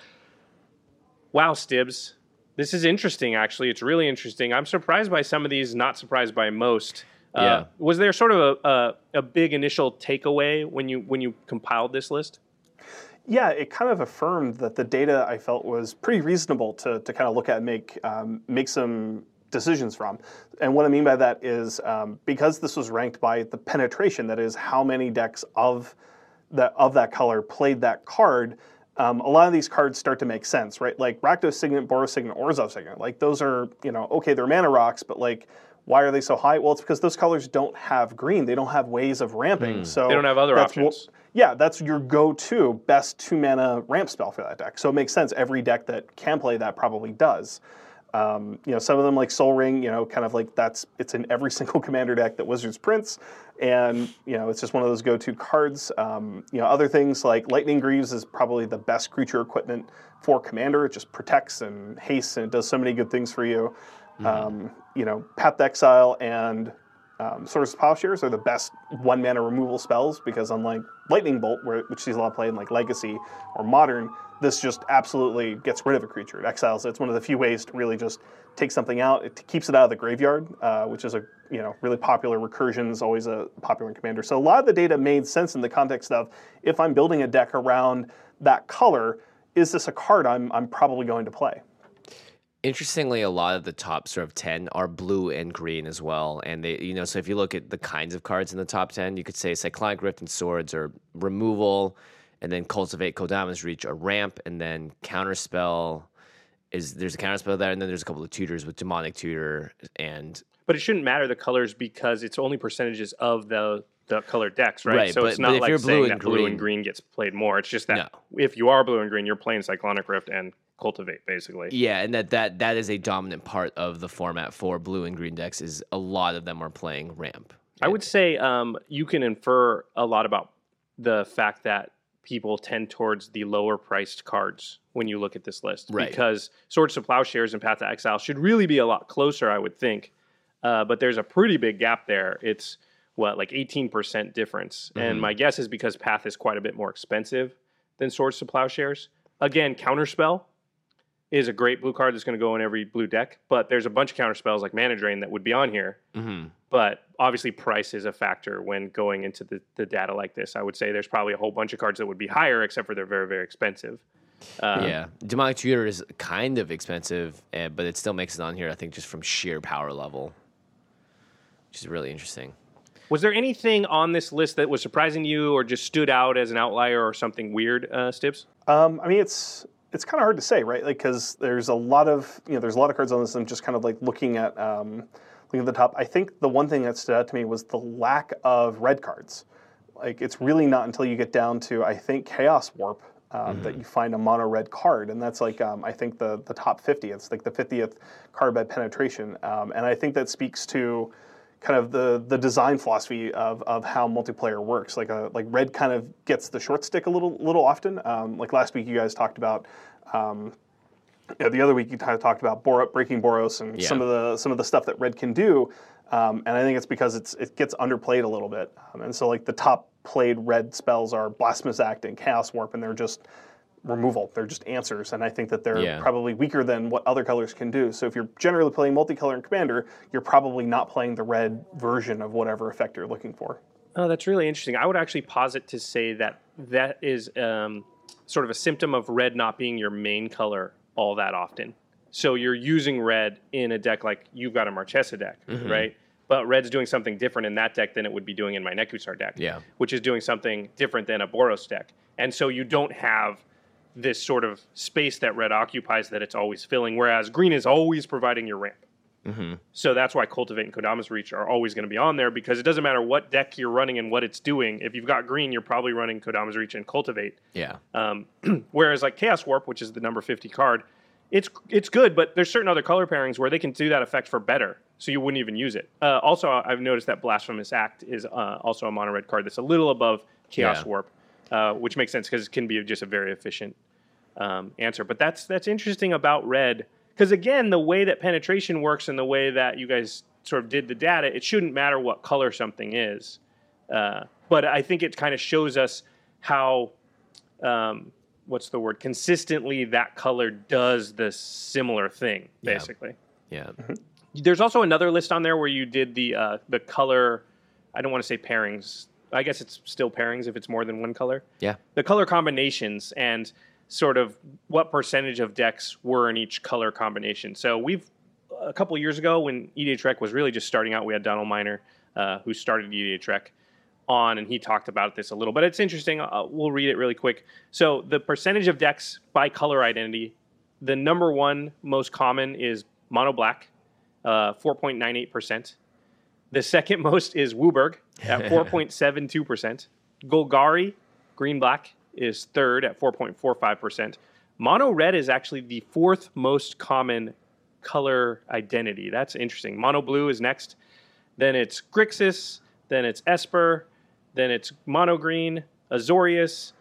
Wow, Stibs. This is interesting, actually. It's really interesting. I'm surprised by some of these, not surprised by most. Yeah. Was there sort of a big initial takeaway when you compiled this list? Yeah, it kind of affirmed that the data, I felt, was pretty reasonable to kind of look at and make some decisions from. And what I mean by that is because this was ranked by the penetration, that is how many decks of that color played that card, a lot of these cards start to make sense, right? Like Rakdos Signet, Boros Signet, Orzhov Signet, like those are, okay, they're mana rocks, but like why are they so high? Well, it's because those colors don't have green. They don't have ways of ramping. So they don't have other options. That's your go-to best 2-mana ramp spell for that deck. So it makes sense. Every deck that can play that probably does. Some of them like Sol Ring, kind of like it's in every single Commander deck that Wizards prints, and it's just one of those go-to cards. Other things like Lightning Greaves is probably the best creature equipment for Commander. It just protects and hastes, and it does so many good things for you. Path to Exile and Swords to Plowshares are the best 1-mana removal spells because unlike Lightning Bolt, which sees a lot of play in like Legacy or Modern, this just absolutely gets rid of a creature. It exiles. It's one of the few ways to really just take something out. It keeps it out of the graveyard, which is a really popular recursion, is always a popular in Commander. So a lot of the data made sense in the context of if I'm building a deck around that color, is this a card I'm probably going to play? Interestingly, a lot of the top sort of 10 are blue and green as well, and they so if you look at the kinds of cards in the top 10, you could say Cyclonic Rift and Swords are removal. And then Cultivate, Kodama's Reach, a ramp, and then Counterspell. There's a Counterspell there, and then there's a couple of tutors with Demonic Tutor. But it shouldn't matter the colors because it's only percentages of the color decks, right? Right, so it's not like saying that blue and green gets played more. It's just that if you are blue and green, you're playing Cyclonic Rift and Cultivate, basically. Yeah, and that is a dominant part of the format for blue and green decks is a lot of them are playing ramp. I would say you can infer a lot about the fact that people tend towards the lower priced cards when you look at this list, right? Because Swords to Plowshares and Path to Exile should really be a lot closer, I would think. But there's a pretty big gap there. It's like 18% difference. And my guess is because Path is quite a bit more expensive than Swords to Plowshares. Again, Counterspell is a great blue card that's going to go in every blue deck, but there's a bunch of counter spells like Mana Drain that would be on here. Mm-hmm. But obviously price is a factor when going into the data like this. I would say there's probably a whole bunch of cards that would be higher, except for they're very, very expensive. Yeah. Demonic Tutor is kind of expensive, but it still makes it on here, I think, just from sheer power level, which is really interesting. Was there anything on this list that was surprising to you or just stood out as an outlier or something weird, Stibs? I mean, it's kind of hard to say, right? Like, because there's a lot of, you know, there's a lot of cards on this. I'm just kind of like looking at the top. I think the one thing that stood out to me was the lack of red cards. Like, it's really not until you get down to, I think, Chaos Warp that you find a mono red card, and that's like I think the top 50. It's like the 50th card by penetration, and I think that speaks to kind of the design philosophy of how multiplayer works. Like red kind of gets the short stick a little often. Like last week, you guys talked about. The other week, you kind of talked about breaking Boros and some of the stuff that red can do, and I think it's because it gets underplayed a little bit, and so like the top played red spells are Blasphemous Act and Chaos Warp, and they're just removal. They're just answers, and I think that they're probably weaker than what other colors can do. So if you're generally playing multicolor in Commander, you're probably not playing the red version of whatever effect you're looking for. Oh, that's really interesting. I would actually posit to say that is sort of a symptom of red not being your main color all that often. So you're using red in a deck like you've got a Marchesa deck, right? But red's doing something different in that deck than it would be doing in my Nekusar deck, which is doing something different than a Boros deck. And so you don't have this sort of space that red occupies that it's always filling, whereas green is always providing your ramp. So that's why Cultivate and Kodama's Reach are always going to be on there, because it doesn't matter what deck you're running and what it's doing. If you've got green, you're probably running Kodama's Reach and Cultivate. Whereas like Chaos Warp, which is the number 50 card, it's good, but there's certain other color pairings where they can do that effect for better, so you wouldn't even use it. Also, I've noticed that Blasphemous Act is also a mono red card that's a little above Chaos Warp, which makes sense because it can be just a very efficient answer. But that's interesting about red, because again, the way that penetration works and the way that you guys sort of did the data, it shouldn't matter what color something is. But I think it kind of shows us how consistently that color does the similar thing, basically. There's also another list on there where you did the color. I don't want to say pairings. I guess it's still pairings if it's more than one color. The color combinations and sort of what percentage of decks were in each color combination. So a couple years ago when EDHREC was really just starting out, we had Donald Miner, who started EDHREC on, and he talked about this a little, but it's interesting. We'll read it really quick. So the percentage of decks by color identity, the number one most common is mono black, 4.98%. The second most is Wooburg at 4.72%. Golgari, green black, is third at 4.45%. Mono red is actually the fourth most common color identity. That's interesting. Mono blue is next. Then it's Grixis. Then it's Esper. Then it's mono green. Azorius.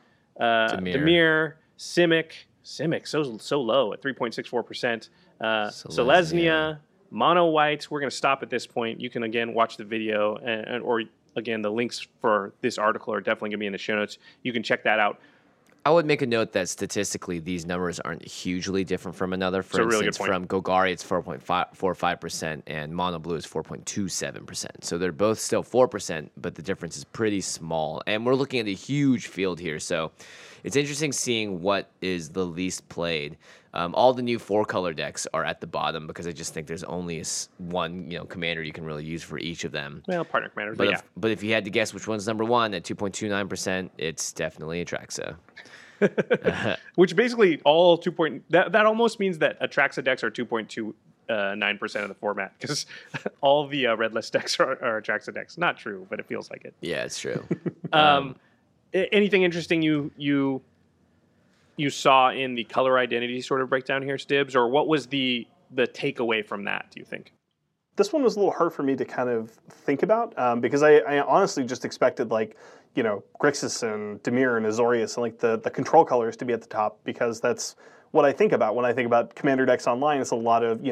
Dimir. Simic. Simic so low at 3.64%. Selesnya. Mono whites. We're going to stop at this point. You can again watch the video or. Again, the links for this article are definitely going to be in the show notes. You can check that out. I would make a note that statistically, these numbers aren't hugely different from another. For instance, really from Golgari, it's 4.45%, and Mono Blue is 4.27%. So they're both still 4%, but the difference is pretty small. And we're looking at a huge field here. So it's interesting seeing what is the least played. All the new four-color decks are at the bottom because I just think there's only one, commander you can really use for each of them. Well, partner commanders, but if you had to guess which one's number one at 2.29%, it's definitely Atraxa. Which basically all that almost means that Atraxa decks are 2.29% of the format, because all the red list decks are Atraxa decks. Not true, but it feels like it. Yeah, it's true. Anything interesting you saw in the color identity sort of breakdown here, Stibs, or what was the takeaway from that, do you think? This one was a little hard for me to kind of think about, because I honestly just expected Grixis and Dimir and Azorius and the control colors to be at the top, because that's what I think about when I think about commander decks online. It's a lot of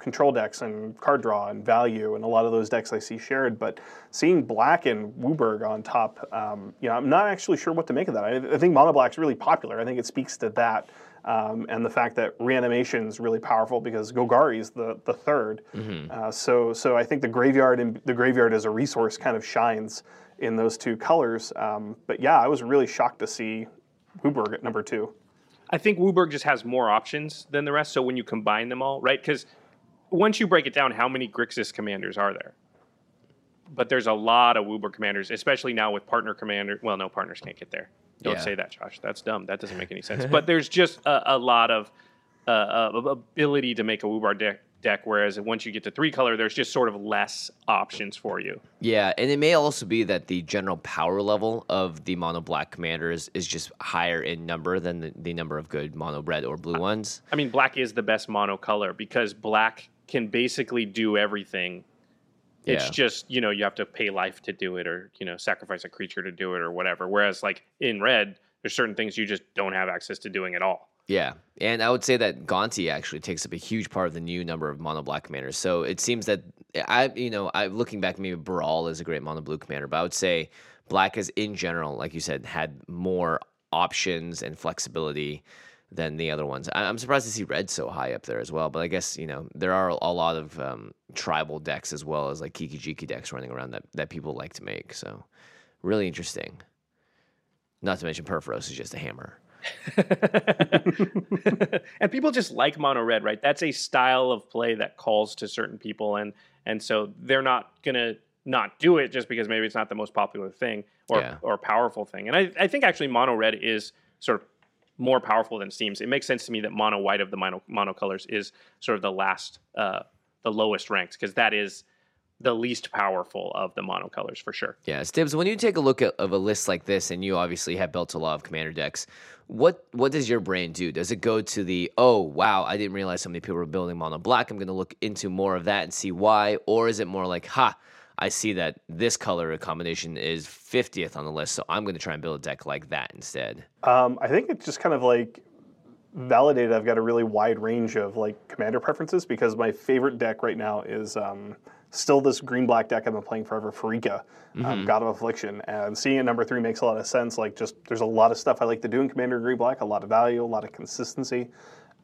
control decks and card draw and value, and a lot of those decks I see shared. But seeing black and Wooburg on top, I'm not actually sure what to make of that. I think mono black's really popular. I think it speaks to that, And the fact that reanimation is really powerful because Golgari's the third. Mm-hmm. So I think the graveyard as a resource kind of shines in those two colors. But yeah, I was really shocked to see Wooburg at number 2. I think Wooburg just has more options than the rest. So when you combine them all, right? Because once you break it down, how many Grixis commanders are there? But there's a lot of Wooburg commanders, especially now with partner commander. Well, no, partners can't get there. Don't say that, Josh. That's dumb. That doesn't make any sense. But there's just a lot of ability to make a Wooburg deck, whereas once you get to 3-color, there's just sort of less options for you. Yeah, and it may also be that the general power level of the mono-black commander is just higher in number than the number of good mono-red or blue ones. I mean, black is the best mono-color because black can basically do everything. Yeah. It's just, you know, you have to pay life to do it or, you know, sacrifice a creature to do it or whatever. Whereas, like, in red, there's certain things you just don't have access to doing at all. Yeah, and I would say that Gonti actually takes up a huge part of the new number of mono-black commanders. So it seems that, looking back, maybe Brawl is a great mono-blue commander, but I would say black is, in general, like you said, had more options and flexibility than the other ones. I'm surprised to see red so high up there as well, but I guess, you know, there are a lot of tribal decks as well as, like, Kiki-Jiki decks running around that people like to make, so really interesting. Not to mention Perforos is just a hammer. And people just like mono red, right? That's a style of play that calls to certain people, and so they're not gonna not do it just because maybe it's not the most popular thing or powerful thing. And I think actually mono red is sort of more powerful than it seems. It makes sense to me that mono white of the mono colors is sort of the lowest ranked, because that is the least powerful of the mono colors for sure. Yeah, Stibbs, when you take a look at a list like this, and you obviously have built a lot of commander decks, what does your brain do? Does it go to the, oh, wow, I didn't realize so many people were building mono black, I'm going to look into more of that and see why? Or is it more like, I see that this color combination is 50th on the list, so I'm going to try and build a deck like that instead? I think it's just kind of like validated. I've got a really wide range of like commander preferences, because my favorite deck right now is... still this green-black deck I've been playing forever, Farika, God of Affliction. And seeing it number 3 makes a lot of sense. Like, just there's a lot of stuff I like to do in Commander Green-Black, a lot of value, a lot of consistency.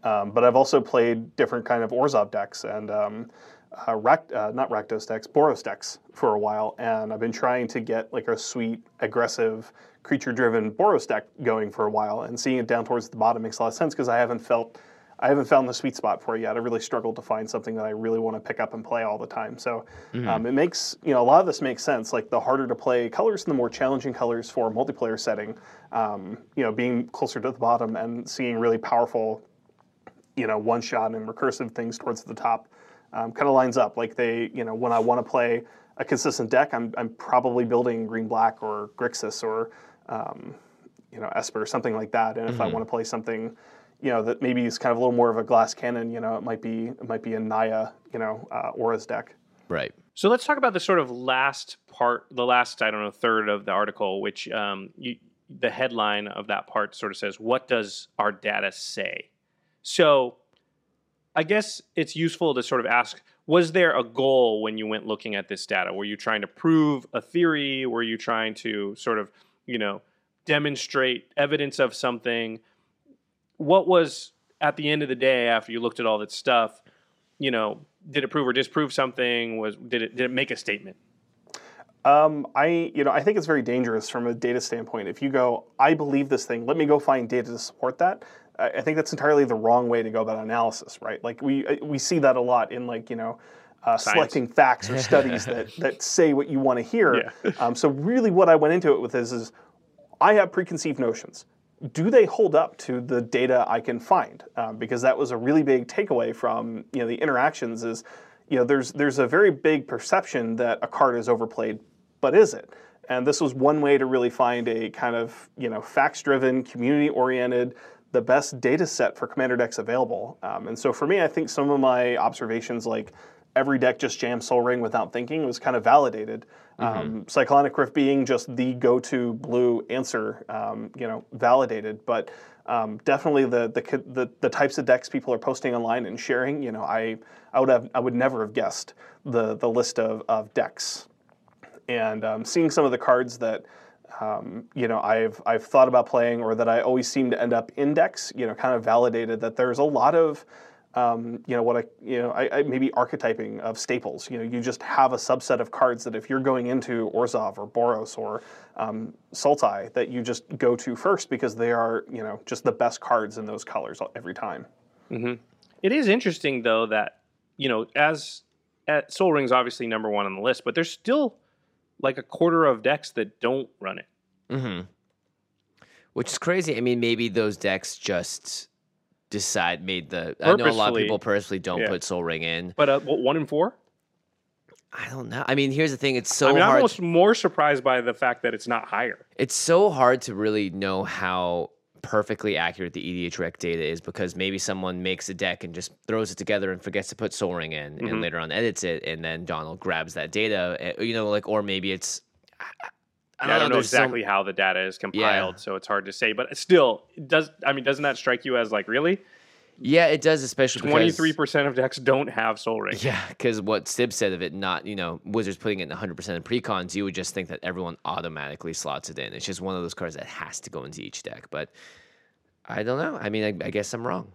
But I've also played different kind of Orzhov decks and Boros decks for a while. And I've been trying to get like a sweet, aggressive, creature-driven Boros deck going for a while. And seeing it down towards the bottom makes a lot of sense, because I haven't found the sweet spot for it yet. I really struggled to find something that I really want to pick up and play all the time. So it makes, a lot of this makes sense. Like, the harder to play colors and the more challenging colors for a multiplayer setting, being closer to the bottom and seeing really powerful, one-shot and recursive things towards the top kind of lines up. Like, they, when I want to play a consistent deck, I'm probably building green-black or Grixis or, Esper, something like that. And if I want to play something... that maybe is kind of a little more of a glass cannon, it might be a Naya, Aura's deck. Right. So let's talk about the sort of last part, third of the article, which the headline of that part sort of says, what does our data say? So I guess it's useful to sort of ask, was there a goal when you went looking at this data? Were you trying to prove a theory? Were you trying to sort of, demonstrate evidence of something? What was, at the end of the day, after you looked at all that stuff, did it prove or disprove something? Did it make a statement? I think it's very dangerous from a data standpoint. If you go, I believe this thing, let me go find data to support that, I think that's entirely the wrong way to go about analysis, right? Like, we see that a lot in, like, selecting facts or studies that say what you want to hear. Yeah. So really what I went into it with is I have preconceived notions. Do they hold up to the data I can find? Because that was a really big takeaway from the interactions is, there's a very big perception that a card is overplayed, but is it? And this was one way to really find a kind of facts-driven, community-oriented, the best data set for commander decks available. And so for me, I think some of my observations, like every deck just jams Sol Ring without thinking, was kind of validated. Cyclonic Rift being just the go-to blue answer, validated. But definitely the types of decks people are posting online and sharing, I would never have guessed the list of decks. And seeing some of the cards that you know, I've thought about playing, or that I always seem to end up in decks, you know, kind of validated that there's a lot of, you know, what I maybe archetyping of staples. You know, you just have a subset of cards that if you're going into Orzhov or Boros or Sultai, that you just go to first because they are, you know, just the best cards in those colors every time. Mm-hmm. It is interesting, though, that, you know, as Sol Ring's obviously number one on the list, but there's still like a quarter of decks that don't run it. Mm-hmm. Which is crazy. I mean, maybe those decks just I know a lot of people purposely don't put Sol Ring in. But what, 1 in 4? I don't know. I mean, here's the thing. It's so hard. I'm almost more surprised by the fact that it's not higher. It's so hard to really know how perfectly accurate the EDHREC data is, because maybe someone makes a deck and just throws it together and forgets to put Sol Ring in, mm-hmm. and later on edits it, and then Donald grabs that data, you know, like, or maybe it's... I don't know exactly how the data is compiled, so it's hard to say, but still, doesn't that strike you as like, really? Yeah, it does, especially 23% of decks don't have Sol Ring. Yeah, because what Sib said of it, not, you know, Wizards putting it in 100% of precons, you would just think that everyone automatically slots it in. It's just one of those cards that has to go into each deck. But I don't know. I mean, I guess I'm wrong.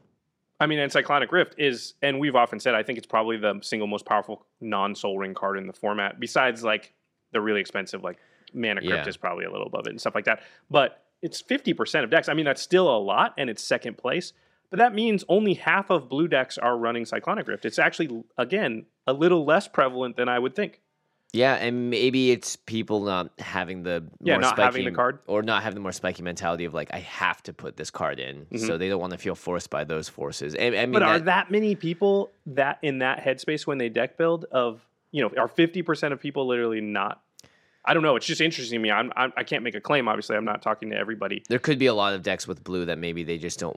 I mean, and Cyclonic Rift is, and we've often said, I think it's probably the single most powerful non-Sol Ring card in the format, besides like the really expensive like Mana Crypt is probably a little above it and stuff like that. But it's 50% of decks. I mean, that's still a lot, and it's second place. But that means only half of blue decks are running Cyclonic Rift. It's actually, again, a little less prevalent than I would think. Yeah, and maybe it's people not having the more not spiky, having the card, or not having the more spiky mentality of like, I have to put this card in, mm-hmm. so they don't want to feel forced by those forces. I mean, but are that many people that in that headspace when they deck build of, you know, are 50% of people literally not? I don't know. It's just interesting to me. I can't make a claim. Obviously, I'm not talking to everybody. There could be a lot of decks with blue that maybe they just don't.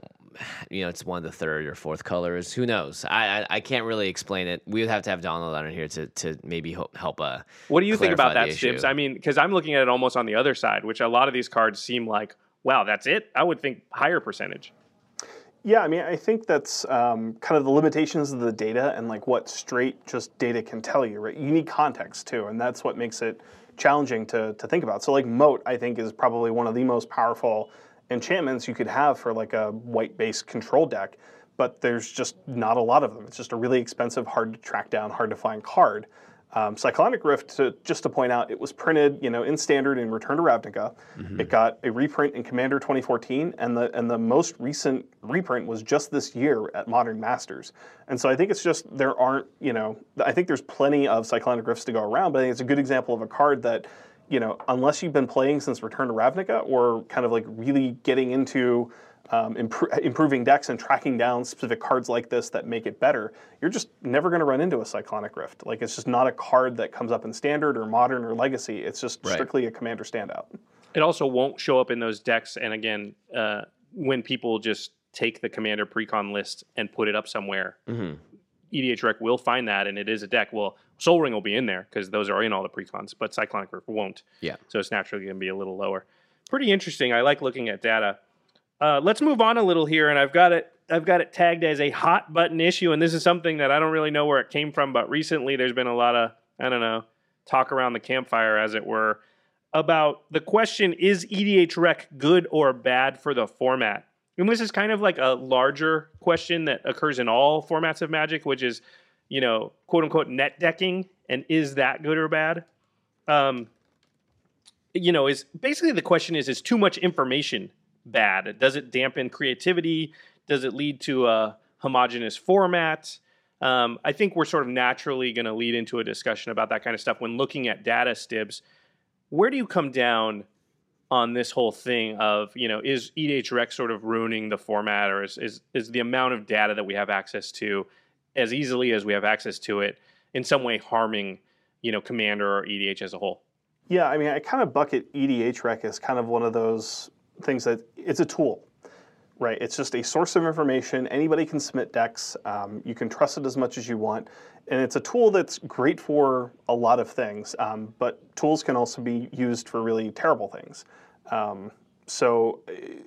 You know, it's one of the third or fourth colors. Who knows? I can't really explain it. We would have to have Donald on here to maybe help. What do you think about that, Stibbs? I mean, because I'm looking at it almost on the other side, which a lot of these cards seem like, wow, that's it. I would think higher percentage. Yeah, I mean, I think that's kind of the limitations of the data and like what straight just data can tell you, right? You need context too, and that's what makes it challenging to think about. So like Moat, I think, is probably one of the most powerful enchantments you could have for like a white-based control deck, but there's just not a lot of them. It's just a really expensive, hard to track down, hard to find card. Cyclonic Rift, just to point out, it was printed, you know, in Standard in Return to Ravnica. Mm-hmm. It got a reprint in Commander 2014, and the most recent reprint was just this year at Modern Masters. And so I think it's just there aren't, you know, I think there's plenty of Cyclonic Rifts to go around, but I think it's a good example of a card that, you know, unless you've been playing since Return to Ravnica or kind of like really getting into improving decks and tracking down specific cards like this that make it better, you're just never going to run into a Cyclonic Rift. Like, it's just not a card that comes up in Standard or Modern or Legacy. It's just strictly a Commander standout. It also won't show up in those decks. And again, when people just take the Commander precon list and put it up somewhere, mm-hmm. EDHREC will find that, and it is a deck. Well, Sol Ring will be in there because those are in all the precons, but Cyclonic Rift won't. Yeah. So it's naturally going to be a little lower. Pretty interesting. I like looking at data. Let's move on a little here, and I've got it tagged as a hot button issue, and this is something that I don't really know where it came from, but recently there's been a lot of, I don't know, talk around the campfire, as it were, about the question, is EDHREC good or bad for the format? And this is kind of like a larger question that occurs in all formats of Magic, which is, you know, quote-unquote net decking, and is that good or bad? You know, is basically the question is too much information bad? Does it dampen creativity? Does it lead to a homogenous format? I think we're sort of naturally going to lead into a discussion about that kind of stuff when looking at data, Stibbs. Where do you come down on this whole thing of, you know, is EDHREC sort of ruining the format, or is the amount of data that we have access to, as easily as we have access to it, in some way harming, you know, Commander or EDH as a whole? Yeah, I mean, I kind of bucket EDHREC as kind of one of those things that it's a tool, right? It's just a source of information. Anybody can submit decks. You can trust it as much as you want. And it's a tool that's great for a lot of things, but tools can also be used for really terrible things. So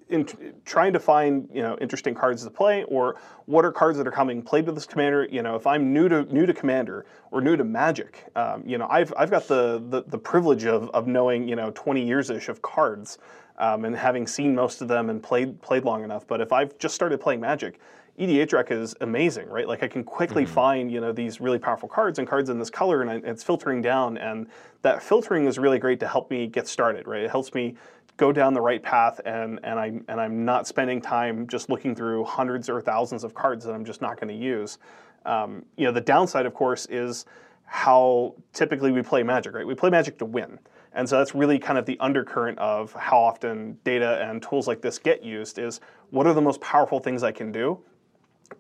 in trying to find, you know, interesting cards to play, or what are cards that are coming played with this commander. You know, if I'm new to Commander or new to Magic, you know, I've got the privilege of knowing, you know, 20 years-ish of cards, and having seen most of them and played long enough. But if I've just started playing Magic, EDHREC is amazing, right? Like I can quickly find, you know, these really powerful cards and cards in this color, and it's filtering down, and that filtering is really great to help me get started, right? It helps me go down the right path, and I'm not spending time just looking through hundreds or thousands of cards that I'm just not going to use. You know, the downside, of course, is how typically we play Magic, right? We play Magic to win. And so that's really kind of the undercurrent of how often data and tools like this get used is, what are the most powerful things I can do?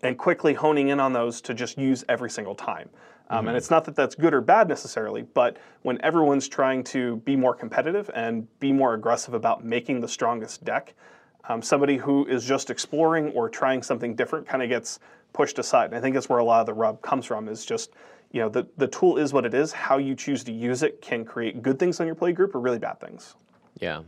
And quickly honing in on those to just use every single time. And it's not that that's good or bad necessarily, but when everyone's trying to be more competitive and be more aggressive about making the strongest deck, somebody who is just exploring or trying something different kind of gets pushed aside. And I think that's where a lot of the rub comes from, is just, you know, the tool is what it is. How you choose to use it can create good things on your play group or really bad things. Yeah.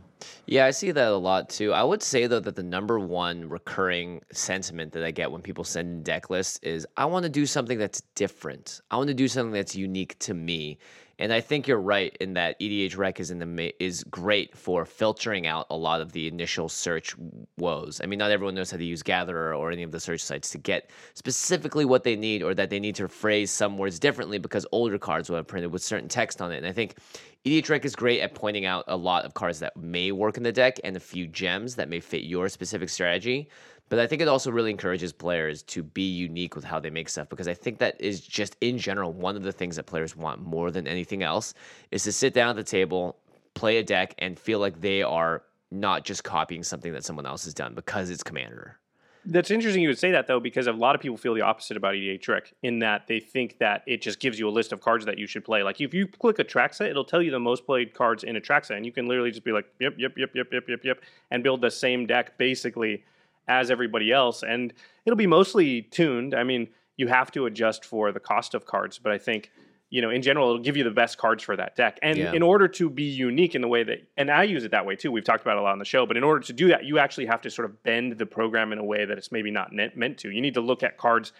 Yeah, I see that a lot too. I would say though that the number one recurring sentiment that I get when people send in deck lists is, I want to do something that's different. I want to do something that's unique to me. And I think you're right in that EDHREC is great for filtering out a lot of the initial search woes. I mean, not everyone knows how to use Gatherer or any of the search sites to get specifically what they need, or that they need to phrase some words differently because older cards will have printed with certain text on it. And I think EDHREC is great at pointing out a lot of cards that may work in the deck and a few gems that may fit your specific strategy. But I think it also really encourages players to be unique with how they make stuff, because I think that is just in general one of the things that players want more than anything else, is to sit down at the table, play a deck, and feel like they are not just copying something that someone else has done because it's Commander. That's interesting you would say that, though, because a lot of people feel the opposite about EDHREC, in that they think that it just gives you a list of cards that you should play. Like, if you click Atraxa, it'll tell you the most played cards in Atraxa, and you can literally just be like, yep, and build the same deck, basically, as everybody else. And it'll be mostly tuned. I mean, you have to adjust for the cost of cards, but I think, you know, in general, it'll give you the best cards for that deck. And in order to be unique in the way that, and I use it that way too, we've talked about it a lot on the show, but in order to do that, you actually have to sort of bend the program in a way that it's maybe not meant to. You need to look at cards,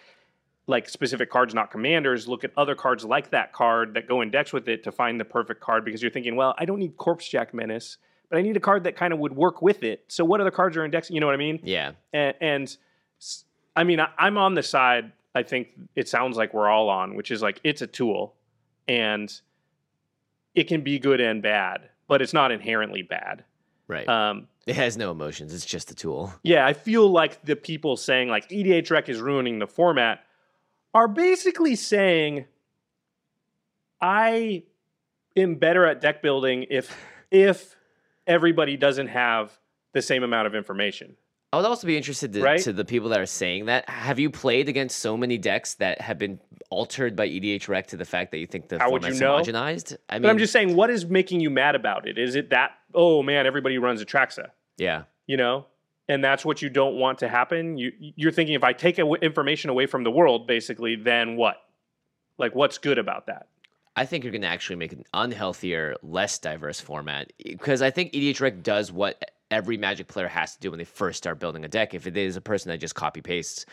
like specific cards, not commanders, look at other cards like that card that go in decks with it to find the perfect card, because you're thinking, well, I don't need Corpse Jack Menace, but I need a card that kind of would work with it. So what other cards are in decks? You know what I mean? Yeah. And I mean, I'm on the side, I think it sounds like we're all on, which is like, it's a tool. And it can be good and bad, but it's not inherently bad. Right. It has no emotions. It's just a tool. Yeah, I feel like the people saying like EDHREC is ruining the format are basically saying, I am better at deck building if everybody doesn't have the same amount of information. I would also be interested to the people that are saying that. Have you played against so many decks that have been altered by EDHREC to the fact that you think the format's homogenized? I mean, but I'm just saying, what is making you mad about it? Is it that, oh man, everybody runs Atraxa? Yeah. You know? And that's what you don't want to happen? You're thinking, if I take information away from the world, basically, then what? Like, what's good about that? I think you're going to actually make an unhealthier, less diverse format, because I think EDHREC does what every Magic player has to do when they first start building a deck. If it is a person that just copy pastes,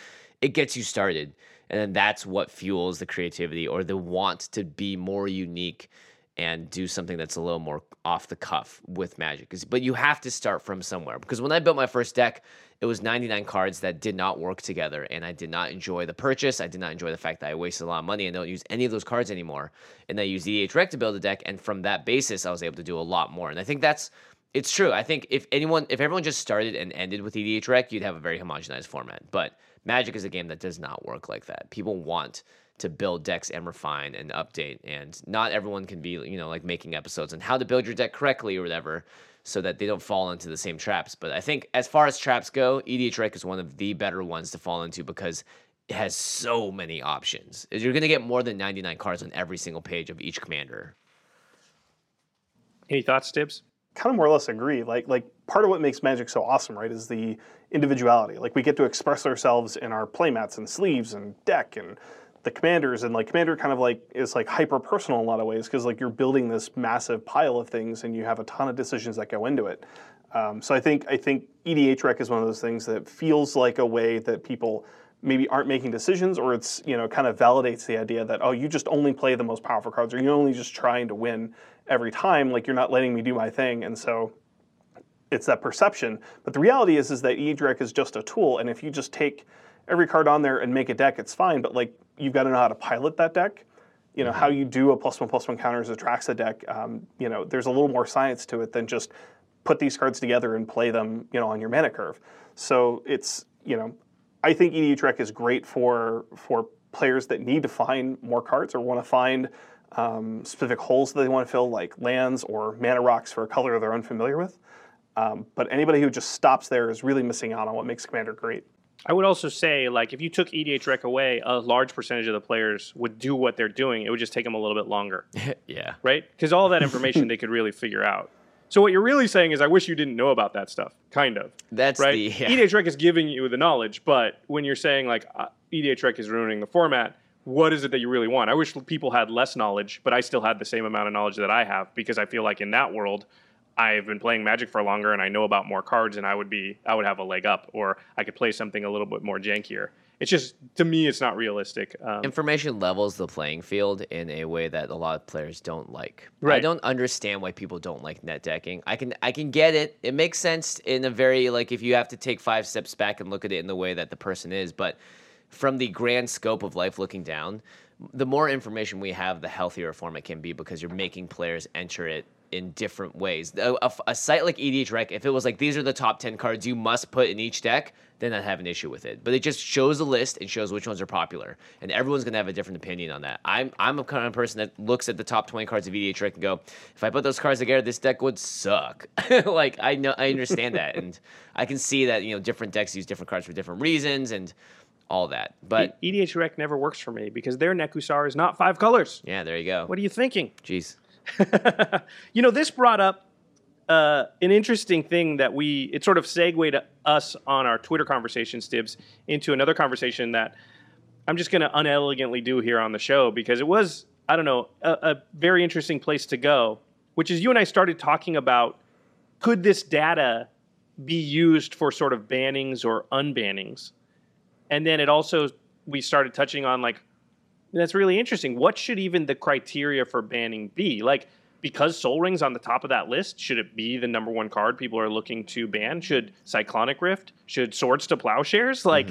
it gets you started. And then that's what fuels the creativity or the want to be more unique and do something that's a little more off the cuff with Magic. But you have to start from somewhere. Because when I built my first deck, it was 99 cards that did not work together. And I did not enjoy the purchase. I did not enjoy the fact that I wasted a lot of money and don't use any of those cards anymore. And I used EDHREC to build a deck. And from that basis, I was able to do a lot more. And I think that's... It's true. I think if everyone just started and ended with EDHREC, you'd have a very homogenized format. But Magic is a game that does not work like that. People want to build decks and refine and update, and not everyone can be, you know, like making episodes on how to build your deck correctly or whatever, so that they don't fall into the same traps. But I think as far as traps go, EDHREC is one of the better ones to fall into, because it has so many options. You're going to get more than 99 cards on every single page of each commander. Any thoughts, Tibbs? Kind of more or less agree. Like part of what makes Magic so awesome, right, is the individuality. Like, we get to express ourselves in our playmats and sleeves and deck and the commanders, and like commander kind of like is like hyper personal in a lot of ways, because like you're building this massive pile of things and you have a ton of decisions that go into it. So I think EDHREC is one of those things that feels like a way that people maybe aren't making decisions, or it's, you know, kind of validates the idea that, oh, you just only play the most powerful cards, or you're only just trying to win every time, like you're not letting me do my thing. And so it's that perception. But the reality is that EDHREC is just a tool, and if you just take every card on there and make a deck, it's fine, but like you've got to know how to pilot that deck. You know, how you do a +1/+1 counters Atraxa deck, you know, there's a little more science to it than just put these cards together and play them, you know, on your mana curve. So it's, you know, I think EDHREC is great for players that need to find more cards or want to find specific holes that they want to fill, like lands or mana rocks for a color they're unfamiliar with. But anybody who just stops there is really missing out on what makes Commander great. I would also say, like, if you took EDHREC away, a large percentage of the players would do what they're doing. It would just take them a little bit longer. Yeah. Right? Because all that information they could really figure out. So what you're really saying is, I wish you didn't know about that stuff, kind of. That's right. Yeah. EDHREC is giving you the knowledge, but when you're saying, like, EDHREC is ruining the format, what is it that you really want? I wish people had less knowledge, but I still had the same amount of knowledge that I have, because I feel like in that world, I've been playing Magic for longer and I know about more cards, and I would have a leg up, or I could play something a little bit more jankier. It's just, to me, it's not realistic. Information levels the playing field in a way that a lot of players don't like. Right. I don't understand why people don't like net decking. I can get it. It makes sense in a very, like, if you have to take 5 steps back and look at it in the way that the person is, but from the grand scope of life looking down, the more information we have, the healthier a format can be, because you're making players enter it in different ways. A site like EDHREC, if it was like, these are the top 10 cards you must put in each deck, then I'd have an issue with it. But it just shows a list and shows which ones are popular. And everyone's going to have a different opinion on that. I'm a kind of person that looks at the top 20 cards of EDHREC and go, if I put those cards together, this deck would suck. Like, I understand that. And I can see that, you know, different decks use different cards for different reasons and all that. But EDHREC never works for me, because their Nekusar is not 5 colors. Yeah, there you go. What are you thinking? Jeez. You know, this brought up an interesting thing that it sort of segued us on our Twitter conversation, Stibs, into another conversation that I'm just going to unelegantly do here on the show, because it was, I don't know, a very interesting place to go, which is, you and I started talking about, could this data be used for sort of bannings or unbannings? And then it also, we started touching on, like, that's really interesting. What should even the criteria for banning be? Like, because Sol Ring's on the top of that list, should it be the number 1 card people are looking to ban? Should Cyclonic Rift? Should Swords to Plowshares? Like,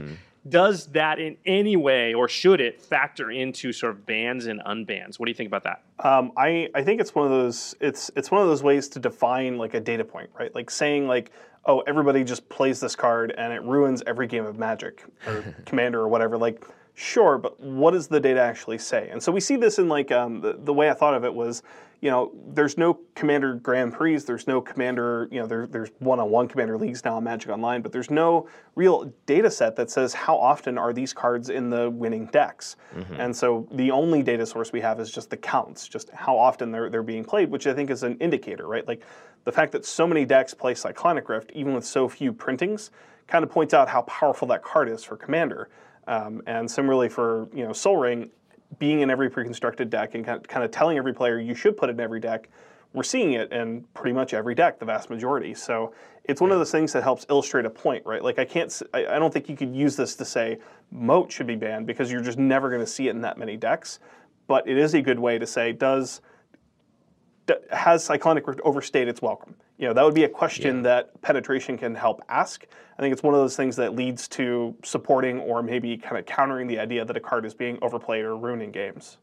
does that in any way, or should it factor into sort of bans and unbans? What do you think about that? I think it's one of those, it's one of those ways to define, like, a data point, right? Like saying, like, oh, everybody just plays this card and it ruins every game of Magic or Commander or whatever. Like, sure, but what does the data actually say? And so we see this in, like, the way I thought of it was, you know, there's no Commander Grand Prix, there's no Commander, you know, there's one-on-one Commander leagues now on Magic Online, but there's no real data set that says how often are these cards in the winning decks. And so the only data source we have is just the counts, just how often they're being played, which I think is an indicator, right? Like, the fact that so many decks play Cyclonic Rift, even with so few printings, kind of points out how powerful that card is for Commander. And similarly for, you know, Sol Ring being in every pre-constructed deck and kind of telling every player you should put it in every deck, we're seeing it in pretty much every deck, the vast majority. So it's one of those things that helps illustrate a point, right? Like, I don't think you could use this to say Moat should be banned, because you're just never going to see it in that many decks. But it is a good way to say, has Cyclonic Rift overstayed its welcome? You know, that would be a question that penetration can help ask. I think it's one of those things that leads to supporting or maybe kind of countering the idea that a card is being overplayed or ruining games.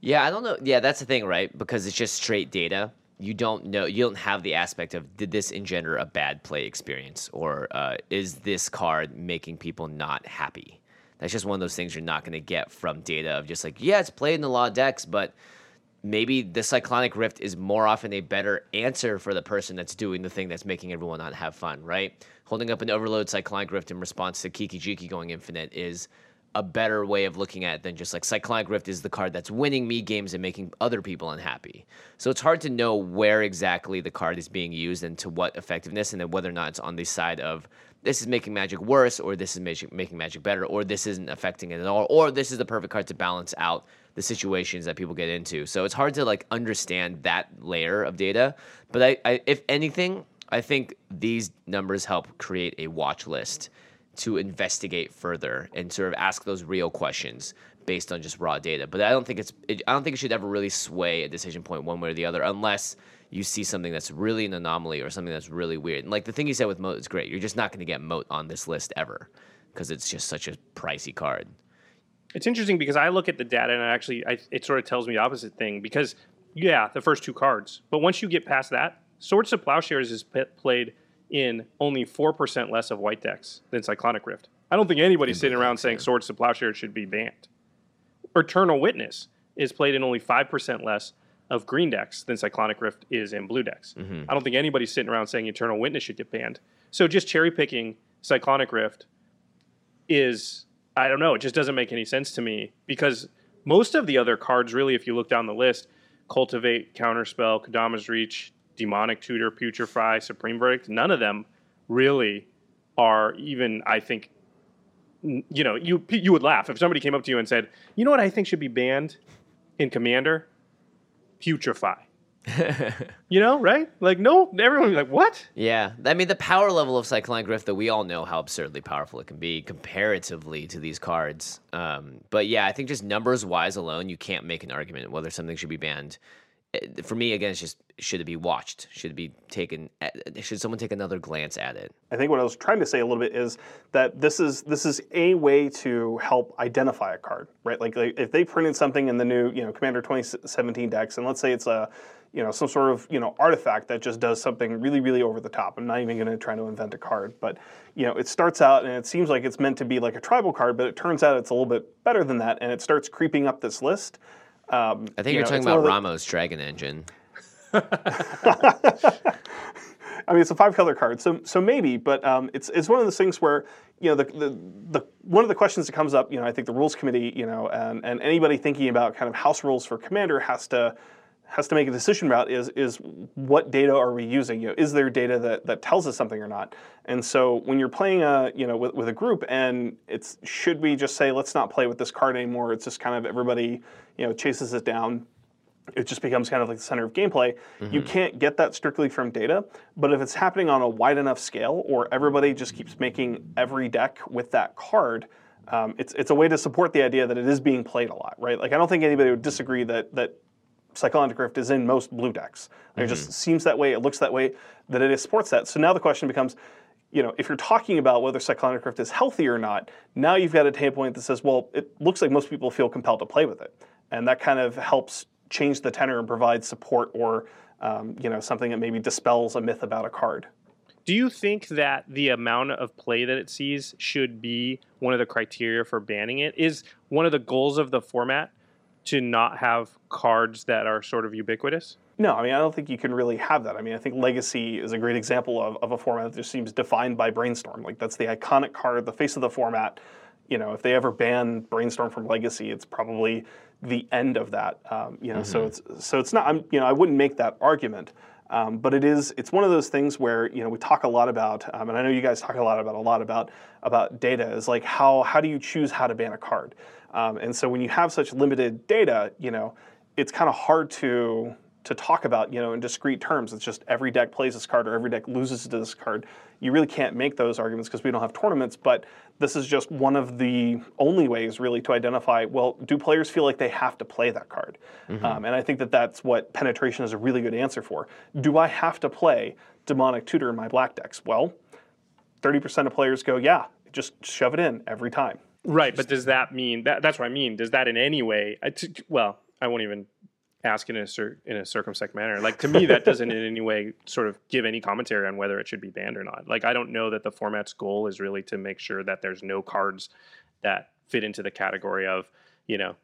Yeah, I don't know. Yeah, that's the thing, right? Because it's just straight data. You don't know. You don't have the aspect of, did this engender a bad play experience, or is this card making people not happy? That's just one of those things you're not going to get from data of just like, yeah, it's played in a lot of decks, but maybe the Cyclonic Rift is more often a better answer for the person that's doing the thing that's making everyone not have fun, right? Holding up an overload Cyclonic Rift in response to Kiki Jiki going infinite is a better way of looking at it than just like Cyclonic Rift is the card that's winning me games and making other people unhappy. So it's hard to know where exactly the card is being used and to what effectiveness, and then whether or not it's on the side of this is making Magic worse, or this is making Magic better, or this isn't affecting it at all, or this is the perfect card to balance out the situations that people get into. So it's hard to like understand that layer of data. But I if anything, I think these numbers help create a watch list to investigate further and sort of ask those real questions based on just raw data. But I don't think it should ever really sway a decision point one way or the other, unless you see something that's really an anomaly or something that's really weird. And like the thing you said with Moat is great. You're just not going to get Moat on this list ever because it's just such a pricey card. It's interesting because I look at the data and it sort of tells me the opposite thing because, yeah, the first two cards. But once you get past that, Swords to Plowshares is played in only 4% less of white decks than Cyclonic Rift. I don't think anybody's sitting around saying Swords to Plowshares should be banned. Eternal Witness is played in only 5% less of green decks than Cyclonic Rift is in blue decks. Mm-hmm. I don't think anybody's sitting around saying Eternal Witness should get banned. So just cherry-picking Cyclonic Rift is, I don't know, it just doesn't make any sense to me because most of the other cards, really, if you look down the list, Cultivate, Counterspell, Kodama's Reach, Demonic Tutor, Putrefy, Supreme Verdict, none of them really are even, I think, you know, you would laugh if somebody came up to you and said, you know what I think should be banned in Commander? Putrefy. You know, right? Like, no, everyone would be like, what? Yeah. I mean, the power level of Cyclonic Rift, that we all know how absurdly powerful it can be comparatively to these cards. But yeah, I think just numbers-wise alone, you can't make an argument whether something should be banned. For me, again, it's just, should it be watched? Should it be taken? Should someone take another glance at it? I think what I was trying to say a little bit is that this is a way to help identify a card, right? Like if they printed something in the new, you know, Commander 2017 decks, and let's say it's a, you know, some sort of, you know, artifact that just does something really, really over the top. I'm not even going to try to invent a card, but, you know, it starts out and it seems like it's meant to be like a tribal card, but it turns out it's a little bit better than that, and it starts creeping up this list. I think you're talking about Ramos' Dragon Engine. I mean, it's a 5-color card, so maybe, but it's one of those things where, you know, the one of the questions that comes up, you know, I think the rules committee, you know, and anybody thinking about kind of house rules for Commander has to make a decision about is what data are we using? You know, is there data that tells us something or not? And so when you're playing with a group, and it's, should we just say, let's not play with this card anymore? It's just kind of everybody, you know, chases it down. It just becomes kind of like the center of gameplay. Mm-hmm. You can't get that strictly from data, but if it's happening on a wide enough scale, or everybody just keeps making every deck with that card, it's a way to support the idea that it is being played a lot, right? Like I don't think anybody would disagree that Cyclonic Rift is in most blue decks. Mm-hmm. It just seems that way, it looks that way, that it supports that. So now the question becomes, you know, if you're talking about whether Cyclonic Rift is healthy or not, now you've got a data point that says, well, it looks like most people feel compelled to play with it. And that kind of helps change the tenor and provide support or, you know, something that maybe dispels a myth about a card. Do you think that the amount of play that it sees should be one of the criteria for banning it? Is one of the goals of the format to not have cards that are sort of ubiquitous? No, I mean, I don't think you can really have that. I mean, I think Legacy is a great example of a format that just seems defined by Brainstorm. Like, that's the iconic card, the face of the format. You know, if they ever ban Brainstorm from Legacy, it's probably the end of that. You know, mm-hmm. so it's not, you know, I wouldn't make that argument. But it's one of those things where, you know, we talk a lot about, and I know you guys talk a lot about data, is like how do you choose how to ban a card? And so when you have such limited data, you know, it's kind of hard to talk about, you know, in discrete terms. It's just every deck plays this card or every deck loses to this card. You really can't make those arguments because we don't have tournaments, but this is just one of the only ways really to identify, well, do players feel like they have to play that card? Mm-hmm. And I think that's what penetration is a really good answer for. Do I have to play Demonic Tutor in my black decks? Well, 30% of players go, yeah, just shove it in every time. Right, but does that mean, that's what I mean, does that in any way, well, I won't even ask in a circumspect manner. Like, to me, that doesn't in any way sort of give any commentary on whether it should be banned or not. Like, I don't know that the format's goal is really to make sure that there's no cards that fit into the category of, you know,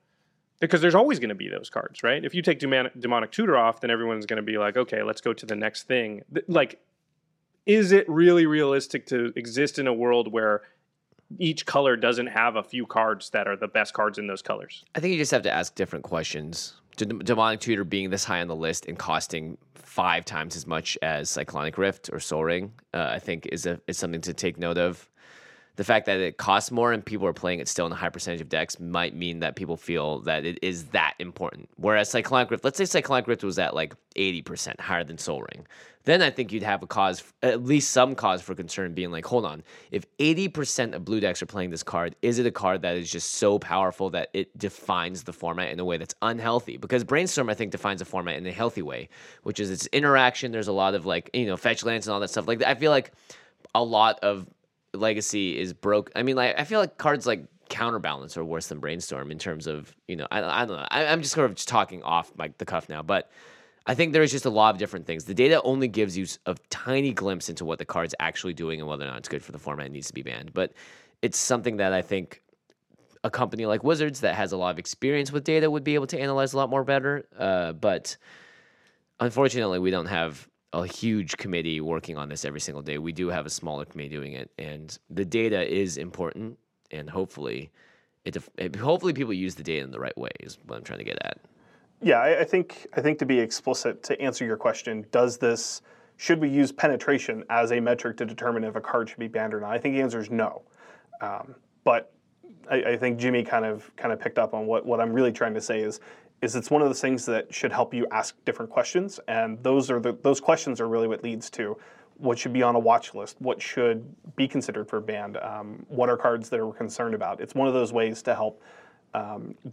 because there's always going to be those cards, right? If you take Demonic Tutor off, then everyone's going to be like, okay, let's go to the next thing. Like, is it really realistic to exist in a world where each color doesn't have a few cards that are the best cards in those colors. I think you just have to ask different questions. Demonic Tutor being this high on the list and costing 5 times as much as Cyclonic Rift or Sol Ring, I think is something to take note of. The fact that it costs more and people are playing it still in a high percentage of decks might mean that people feel that it is that important. Whereas Cyclonic Rift, let's say Cyclonic Rift was at like 80% higher than Sol Ring. Then I think you'd have a cause, at least some cause for concern, being like, hold on, if 80% of blue decks are playing this card, is it a card that is just so powerful that it defines the format in a way that's unhealthy? Because Brainstorm, I think, defines the format in a healthy way, which is its interaction. There's a lot of like, you know, fetch lands and all that stuff. Like, I feel like a lot of Legacy is broke. I mean, like, I feel like cards like Counterbalance are worse than Brainstorm in terms of, you know, I don't know. I'm just sort of just talking off like the cuff now, but I think there's just a lot of different things. The data only gives you a tiny glimpse into what the card's actually doing and whether or not it's good for the format and needs to be banned. But it's something that I think a company like Wizards that has a lot of experience with data would be able to analyze a lot more better. But unfortunately, we don't have a huge committee working on this every single day. We do have a smaller committee doing it, and the data is important, and hopefully hopefully people use the data in the right way is what I'm trying to get at. Yeah, I think to be explicit, to answer your question, should we use penetration as a metric to determine if a card should be banned or not? I think the answer is no. But I think Jimmy kind of picked up on what I'm really trying to say is it's one of those things that should help you ask different questions, and those questions are really what leads to what should be on a watch list, what should be considered for banned, what are cards that we're concerned about. It's one of those ways to help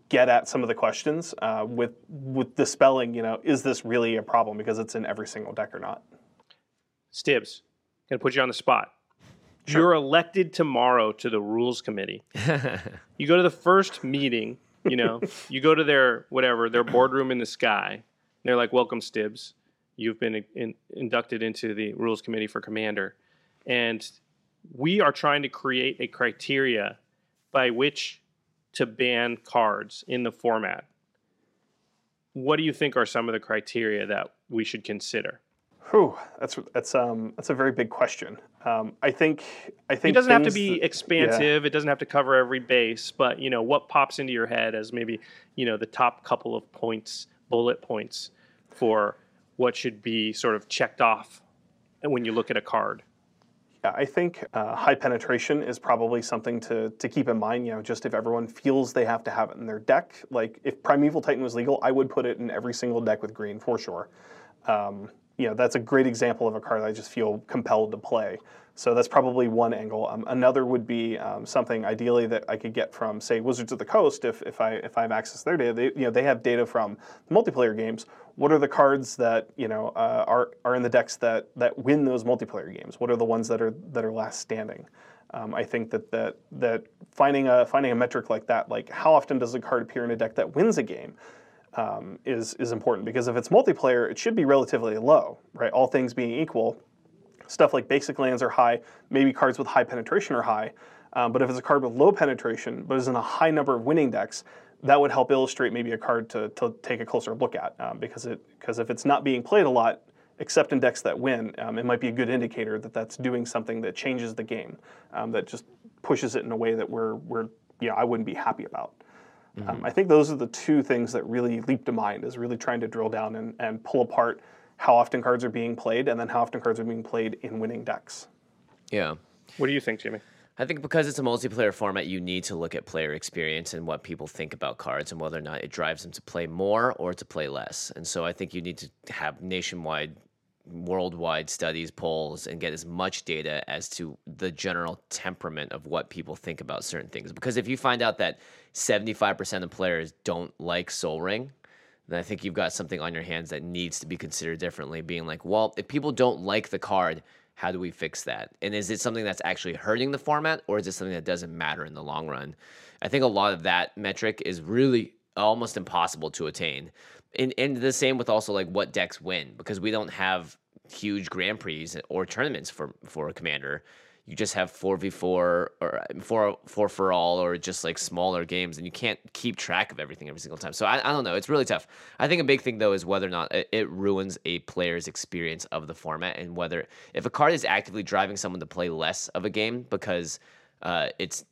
get at some of the questions with dispelling, you know, is this really a problem because it's in every single deck or not? Stibs, gonna put you on the spot. Sure. You're elected tomorrow to the Rules Committee. You go to the first meeting. You know, you go to their boardroom in the sky. And they're like, welcome, Stibs. You've been inducted into the Rules Committee for Commander. And we are trying to create a criteria by which to ban cards in the format. What do you think are some of the criteria that we should consider? Whew, that's a very big question. I think it doesn't have to be expansive. Yeah. It doesn't have to cover every base, but you know what pops into your head as maybe, you know, the top couple of points, bullet points for what should be sort of checked off when you look at a card. Yeah, I think high penetration is probably something to keep in mind. You know, just if everyone feels they have to have it in their deck, like if Primeval Titan was legal, I would put it in every single deck with green for sure. You know, that's a great example of a card that I just feel compelled to play. So that's probably one angle. Another would be something ideally that I could get from, say, Wizards of the Coast, if I have access to their data. They, you know, they have data from the multiplayer games. What are the cards that, you know, are in the decks that win those multiplayer games? What are the ones that are last standing? I think that finding a metric like that, like how often does a card appear in a deck that wins a game? Is important, because if it's multiplayer, it should be relatively low, right? All things being equal, stuff like basic lands are high, maybe cards with high penetration are high, but if it's a card with low penetration but is in a high number of winning decks, that would help illustrate maybe a card to take a closer look at, because if it's not being played a lot, except in decks that win, it might be a good indicator that that's doing something that changes the game, that just pushes it in a way that we're you know, I wouldn't be happy about. Mm-hmm. I think those are the two things that really leap to mind, is really trying to drill down and pull apart how often cards are being played and then how often cards are being played in winning decks. Yeah. What do you think, Jimmy? I think because it's a multiplayer format, you need to look at player experience and what people think about cards and whether or not it drives them to play more or to play less. And so I think you need to have nationwide, worldwide studies, polls, and get as much data as to the general temperament of what people think about certain things. Because if you find out that 75% of players don't like Sol Ring, then I think you've got something on your hands that needs to be considered differently, being like, well, if people don't like the card, how do we fix that? And is it something that's actually hurting the format, or is it something that doesn't matter in the long run? I think a lot of that metric is really almost impossible to attain. And the same with also like what decks win, because we don't have huge Grand Prix or tournaments for a Commander. You just have 4v4 or 4 for all or just like smaller games, and you can't keep track of everything every single time. So I don't know. It's really tough. I think a big thing, though, is whether or not it ruins a player's experience of the format, and whether if a card is actively driving someone to play less of a game because It's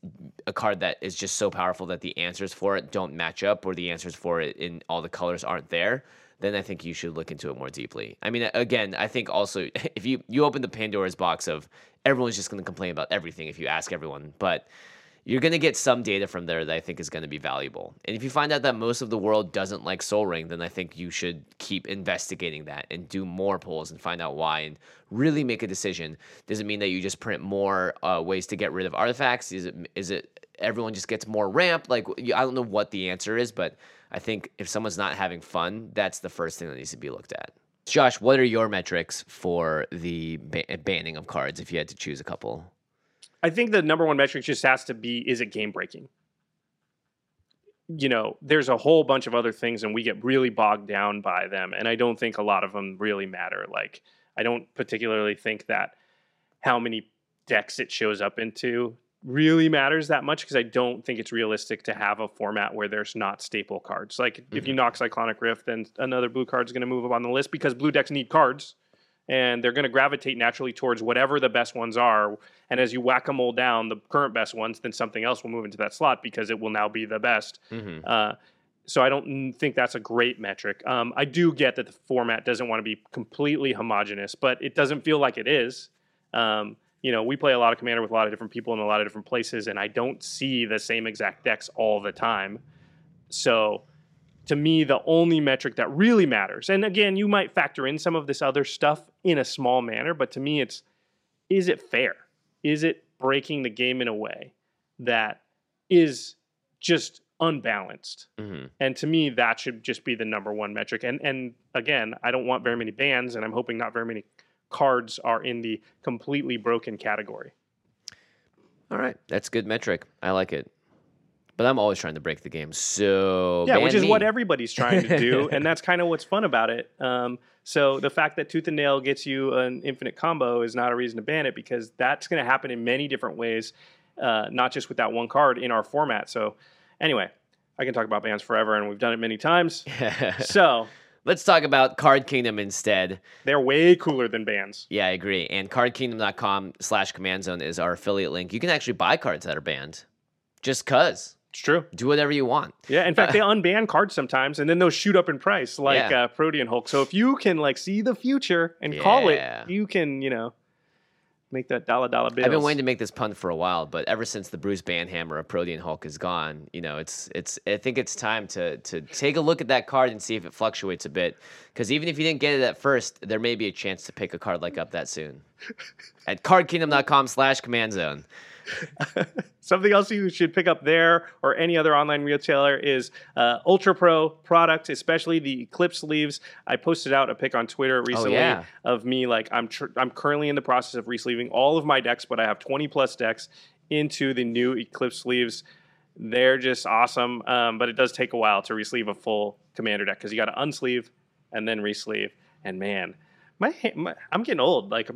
a card that is just so powerful that the answers for it don't match up, or the answers for it in all the colors aren't there, then I think you should look into it more deeply. I mean, again, I think also if you open the Pandora's box of everyone's just going to complain about everything if you ask everyone, but you're going to get some data from there that I think is going to be valuable. And if you find out that most of the world doesn't like Sol Ring, then I think you should keep investigating that and do more polls and find out why and really make a decision. Does it mean that you just print more ways to get rid of artifacts? Is it everyone just gets more ramp? Like, I don't know what the answer is, but I think if someone's not having fun, that's the first thing that needs to be looked at. Josh, what are your metrics for the banning of cards if you had to choose a couple? I think the number one metric just has to be, is it game breaking? You know, there's a whole bunch of other things and we get really bogged down by them. And I don't think a lot of them really matter. Like, I don't particularly think that how many decks it shows up into really matters that much, because I don't think it's realistic to have a format where there's not staple cards. Like, if you knock Cyclonic Rift, then another blue card is going to move up on the list because blue decks need cards. And they're going to gravitate naturally towards whatever the best ones are. And as you whack-a-mole down the current best ones, then something else will move into that slot because it will now be the best. Mm-hmm. So I don't think that's a great metric. I do get that the format doesn't want to be completely homogenous, but it doesn't feel like it is. You know, we play a lot of Commander with a lot of different people in a lot of different places, and I don't see the same exact decks all the time. So, to me, the only metric that really matters, and again, you might factor in some of this other stuff in a small manner, but to me, it's, is it fair? Is it breaking the game in a way that is just unbalanced? Mm-hmm. And to me, that should just be the number one metric. And again, I don't want very many bans, and I'm hoping not very many cards are in the completely broken category. All right. That's a good metric. I like it. But I'm always trying to break the game, so yeah, which is what everybody's trying to do, and that's kind of what's fun about it. So the fact that Tooth and Nail gets you an infinite combo is not a reason to ban it, because that's going to happen in many different ways, not just with that one card in our format. So anyway, I can talk about bans forever, and we've done it many times. So let's talk about CardKingdom instead. They're way cooler than bans. Yeah, I agree. And CardKingdom.com/Command Zone is our affiliate link. You can actually buy cards that are banned, just cause. It's true. Do whatever you want. Yeah, in fact, they unban cards sometimes, and then they'll shoot up in price, like Protean Hulk. So if you can like see the future and call it, you can, you know, make that dollar bills. I've been waiting to make this pun for a while, but ever since the Bruce Banhammer of Protean Hulk is gone, you know, it's. I think it's time to take a look at that card and see if it fluctuates a bit, because even if you didn't get it at first, there may be a chance to pick a card like up that soon. At CardKingdom.com/Command Zone. Something else you should pick up there or any other online retailer is Ultra Pro products, especially the Eclipse sleeves. I posted out a pic on Twitter recently of me, like, I'm currently in the process of re-sleeving all of my decks, but I have 20 plus decks into the new Eclipse sleeves. They're just awesome, but it does take a while to re-sleeve a full Commander deck, because you got to unsleeve and then re-sleeve, and man, I'm getting old. Like,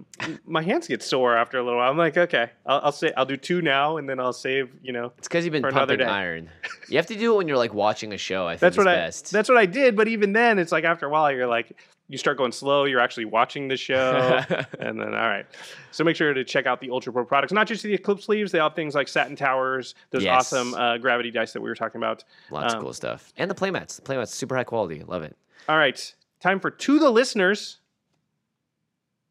my hands get sore after a little while. I'm like, okay, I'll do two now, and then I'll save. You know, it's because you've been pumping iron. You have to do it when you're like watching a show. I think that's best. That's what I did. But even then, it's like after a while, you're like, you start going slow. You're actually watching the show, and then all right. So make sure to check out the Ultra Pro products. Not just the Eclipse sleeves. They have things like Satin Towers, those awesome gravity dice that we were talking about. Lots of cool stuff, and the playmats. The playmats super high quality. Love it. All right, time for To the Listeners.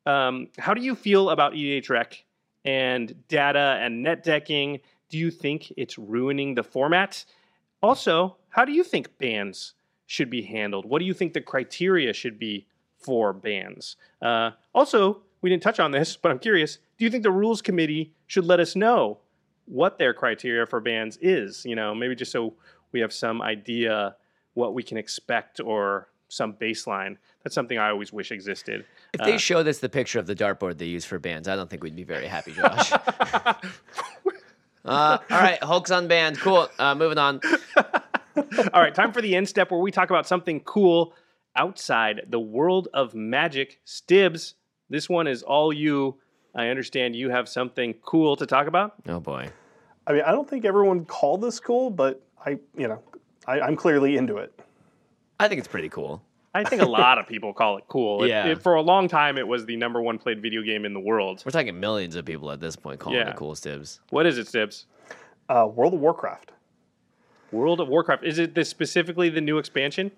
How do you feel about EDHREC and data and net decking? Do you think it's ruining the format? Also, how do you think bans should be handled? What do you think the criteria should be for bans? Also, we didn't touch on this, but I'm curious. Do you think the rules committee should let us know what their criteria for bans is? You know, maybe just so we have some idea what we can expect or some baseline. That's something I always wish existed. If they showed us the picture of the dartboard they use for bans, I don't think we'd be very happy, Josh. All right, Hulk's unbanned. Cool. Moving on. All right, time for the end step, where we talk about something cool outside the world of Magic. Stibs, this one is all you. I understand you have something cool to talk about. Oh, boy. I mean, I don't think everyone called this cool, but I'm clearly into it. I think it's pretty cool. I think a lot of people call it cool. It, for a long time, it was the #1 played video game in the world. We're talking millions of people at this point calling it cool, Stibs. What is it, Stibs? World of Warcraft. World of Warcraft. Is it this specifically the new expansion?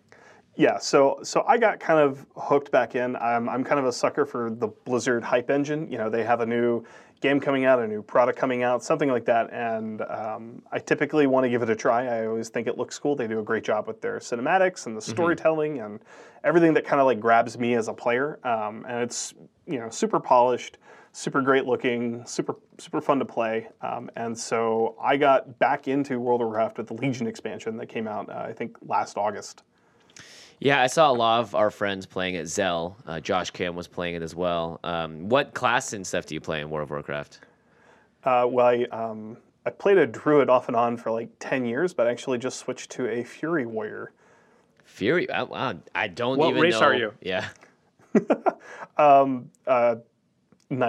Yeah, so I got kind of hooked back in. I'm kind of a sucker for the Blizzard hype engine. You know, they have a new game coming out, a new product coming out, something like that, and I typically want to give it a try. I always think it looks cool. They do a great job with their cinematics and the storytelling and everything that kind of like grabs me as a player, and it's, you know, super polished, super great looking, super fun to play, and so I got back into World of Warcraft with the Legion expansion that came out, I think, last August. Yeah, I saw a lot of our friends playing it. Zell, Josh Cam was playing it as well. What class and stuff do you play in World of Warcraft? Well, I played a druid off and on for like 10 years, but I actually just switched to a Fury Warrior. Fury? Wow, I don't even know. What race are you? Yeah. Night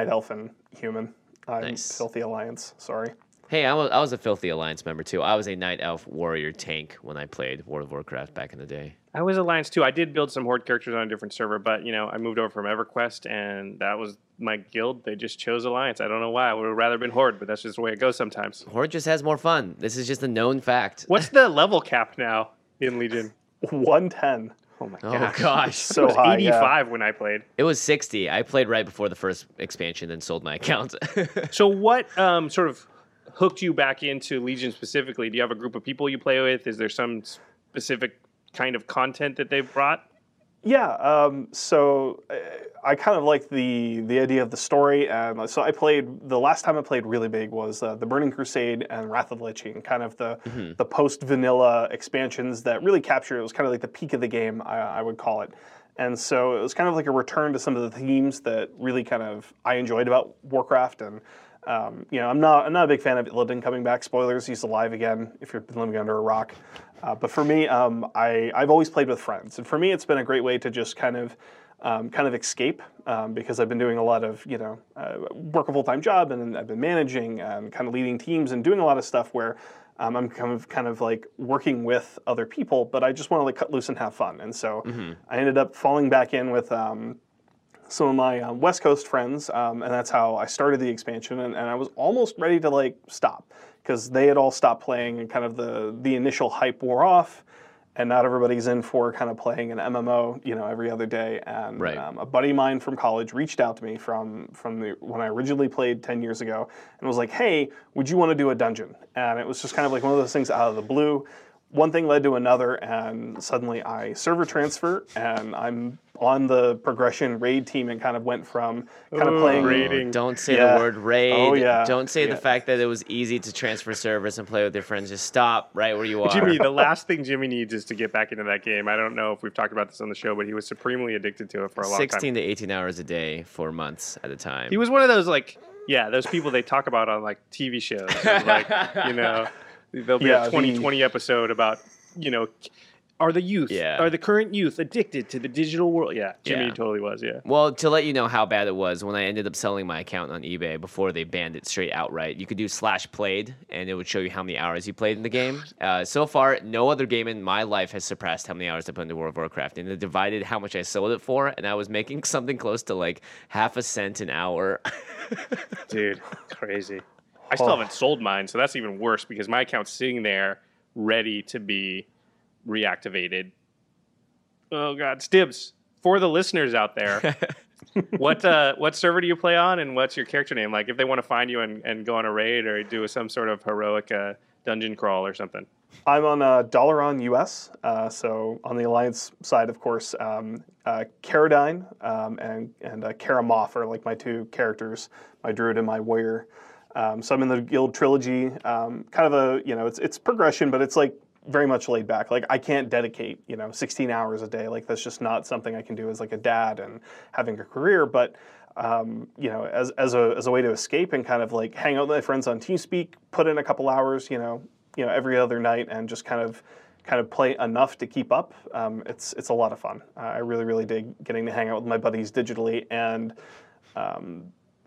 Elf and Human. Nice. Filthy Alliance, sorry. Hey, I was a Filthy Alliance member too. I was a Night Elf Warrior Tank when I played World of Warcraft back in the day. I was Alliance too. I did build some Horde characters on a different server, but, you know, I moved over from EverQuest, and that was my guild. They just chose Alliance. I don't know why. I would have rather been Horde, but that's just the way it goes sometimes. Horde just has more fun. This is just a known fact. What's the level cap now in Legion? 110. Oh, my gosh. Oh, gosh. So it was high, 85 when I played. It was 60. I played right before the first expansion and sold my account. So what sort of hooked you back into Legion specifically? Do you have a group of people you play with? Is there some specific kind of content that they've brought? Yeah, so I kind of like the idea of the story. So I played, the last time I played really big was The Burning Crusade and Wrath of Lich King, kind of the post-vanilla expansions that really captured, it was kind of like the peak of the game, I would call it. And so it was kind of like a return to some of the themes that really kind of I enjoyed about Warcraft. And you know, I'm not a big fan of Illidan coming back. Spoilers, he's alive again if you've been living under a rock. But for me, I've always played with friends. And for me, it's been a great way to just kind of escape, because I've been doing a lot of, you know, work a full-time job, and I've been managing and kind of leading teams and doing a lot of stuff where I'm kind of like working with other people, but I just want to like cut loose and have fun. And so I ended up falling back in with some of my West Coast friends, and that's how I started the expansion, and I was almost ready to like stop, because they had all stopped playing, and kind of the initial hype wore off, and not everybody's in for kind of playing an MMO, you know, every other day. And right. A buddy of mine from college reached out to me from when I originally played 10 years ago, and was like, hey, would you want to do a dungeon? And it was just kind of like one of those things out of the blue. One thing led to another, and suddenly I server transfer, and I'm on the progression raid team, and kind of went from kind of playing raiding. Don't say the word raid. Oh, yeah. Don't say the fact that it was easy to transfer servers and play with your friends. Just stop right where you are. Jimmy, the last thing Jimmy needs is to get back into that game. I don't know if we've talked about this on the show, but he was supremely addicted to it for a long 16 time. 16 to 18 hours a day for months at a time. He was one of those, like, those people they talk about on, like, TV shows. And, like, you know, there'll be a 2020 episode about, you know, are the current youth addicted to the digital world? Yeah, Jimmy totally was, Well, to let you know how bad it was, when I ended up selling my account on eBay before they banned it straight outright, you could do /played, and it would show you how many hours you played in the game. So far, no other game in my life has surpassed how many hours I put into World of Warcraft, and it divided how much I sold it for, and I was making something close to, like, $0.50 an hour. Dude, crazy. I still haven't sold mine, so that's even worse, because my account's sitting there ready to be reactivated. Oh God, Stibs, for the listeners out there, what server do you play on, and what's your character name? Like, if they want to find you and go on a raid or do some sort of heroic dungeon crawl or something. I'm on Dalaran US, so on the Alliance side, of course. Karadine and Karamoff are like my two characters, my druid and my warrior. So I'm in the guild trilogy. Kind of a, you know, it's progression, but it's like very much laid back. Like, I can't dedicate, you know, 16 hours a day. Like, that's just not something I can do as like a dad and having a career. But you know, as a way to escape and kind of like hang out with my friends on TeamSpeak, put in a couple hours, you know, every other night, and just kind of play enough to keep up. It's a lot of fun. I really, really dig getting to hang out with my buddies digitally, and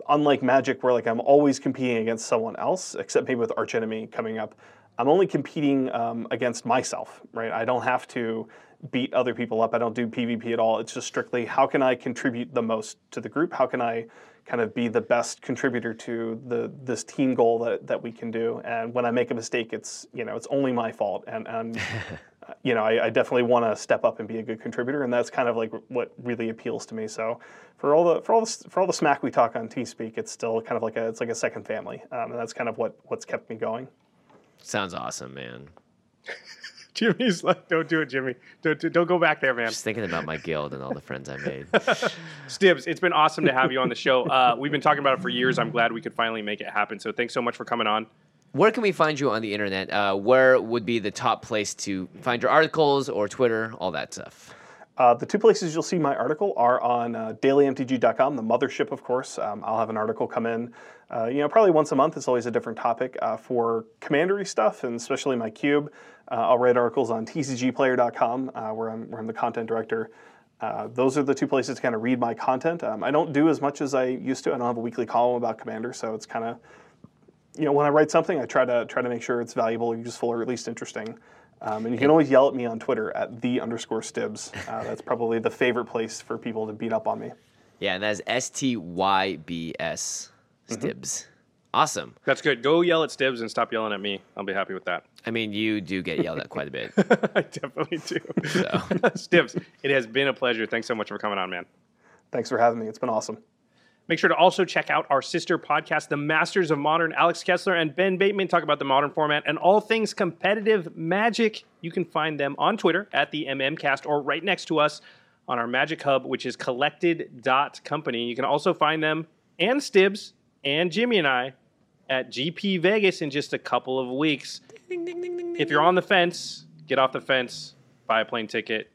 unlike Magic, where like I'm always competing against someone else, except maybe with Arch Enemy coming up, I'm only competing against myself, right? I don't have to beat other people up. I don't do PvP at all. It's just strictly how can I contribute the most to the group? How can I kind of be the best contributor to this team goal that we can do? And when I make a mistake, it's, you know, it's only my fault. And you know, I definitely want to step up and be a good contributor, and that's kind of like what really appeals to me. So for all the smack we talk on TeamSpeak, it's still kind of like it's like a second family, and that's kind of what's kept me going. Sounds awesome, man. Jimmy's like, don't do it, Jimmy. Don't go back there, man. Just thinking about my guild and all the friends I made. Stibs, it's been awesome to have you on the show. We've been talking about it for years. I'm glad we could finally make it happen. So thanks so much for coming on. Where can we find you on the internet? Where would be the top place to find your articles, or Twitter, all that stuff? The two places you'll see my article are on dailymtg.com, the mothership, of course. I'll have an article come in, you know, probably once a month. It's always a different topic for commandery stuff, and especially my cube. I'll write articles on tcgplayer.com, where I'm the content director. Those are the two places to kind of read my content. I don't do as much as I used to. I don't have a weekly column about Commander, so it's kind of, you know, when I write something, I try to make sure it's valuable or useful, or at least interesting. And you can always yell at me on Twitter at @the_Stibs. That's probably the favorite place for people to beat up on me. Yeah, and that's STYBS, Stibs. Awesome. That's good. Go yell at Stibs and stop yelling at me. I'll be happy with that. I mean, you do get yelled at quite a bit. I definitely do. So. Stibs, it has been a pleasure. Thanks so much for coming on, man. Thanks for having me. It's been awesome. Make sure to also check out our sister podcast, The Masters of Modern. Alex Kessler and Ben Bateman talk about the modern format and all things competitive Magic. You can find them on Twitter at the MMCast, or right next to us on our Magic Hub, which is collected.company. You can also find them and Stibs and Jimmy and I at GP Vegas in just a couple of weeks. If you're on the fence, get off the fence, buy a plane ticket,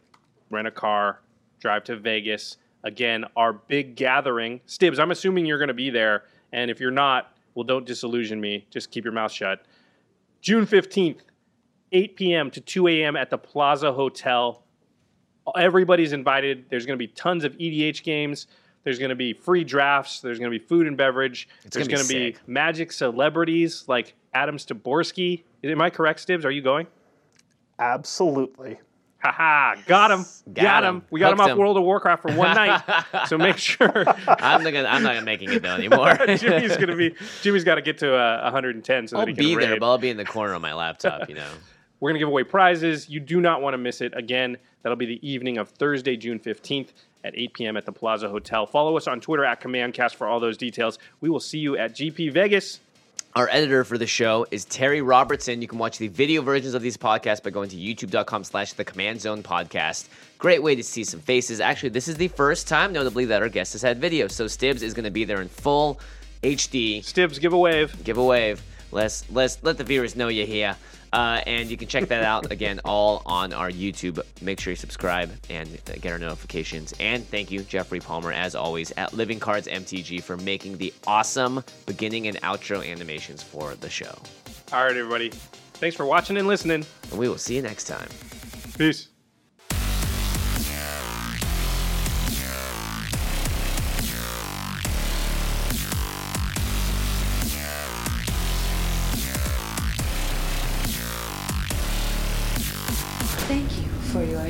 rent a car, drive to Vegas. Again, our big gathering. Stibs, I'm assuming you're going to be there. And if you're not, well, don't disillusion me. Just keep your mouth shut. June 15th, 8 p.m. to 2 a.m. at the Plaza Hotel. Everybody's invited. There's going to be tons of EDH games. There's going to be free drafts. There's going to be food and beverage. There's going to be Magic celebrities like Adam Styborski. Am I correct, Stibs? Are you going? Absolutely. Haha, got him. Got him. We got him off World of Warcraft for one night. So make sure. I'm not making it though anymore. Jimmy's got to get to 110 so that he can raid. I'll be there, but I'll be in the corner on my laptop, you know. We're going to give away prizes. You do not want to miss it. Again, that'll be the evening of Thursday, June 15th at 8 p.m. at the Plaza Hotel. Follow us on Twitter at CommandCast for all those details. We will see you at GP Vegas. Our editor for the show is Terry Robertson. You can watch the video versions of these podcasts by going to youtube.com/thecommandzonepodcast. Great way to see some faces. Actually, this is the first time, notably, that our guest has had video. So Stibs is going to be there in full HD. Stibs, give a wave. Give a wave. Let the viewers know you're here. And you can check that out, again, all on our YouTube. Make sure you subscribe and get our notifications. And thank you, Jeffrey Palmer, as always, at Living Cards MTG for making the awesome beginning and outro animations for the show. All right, everybody. Thanks for watching and listening. And we will see you next time. Peace.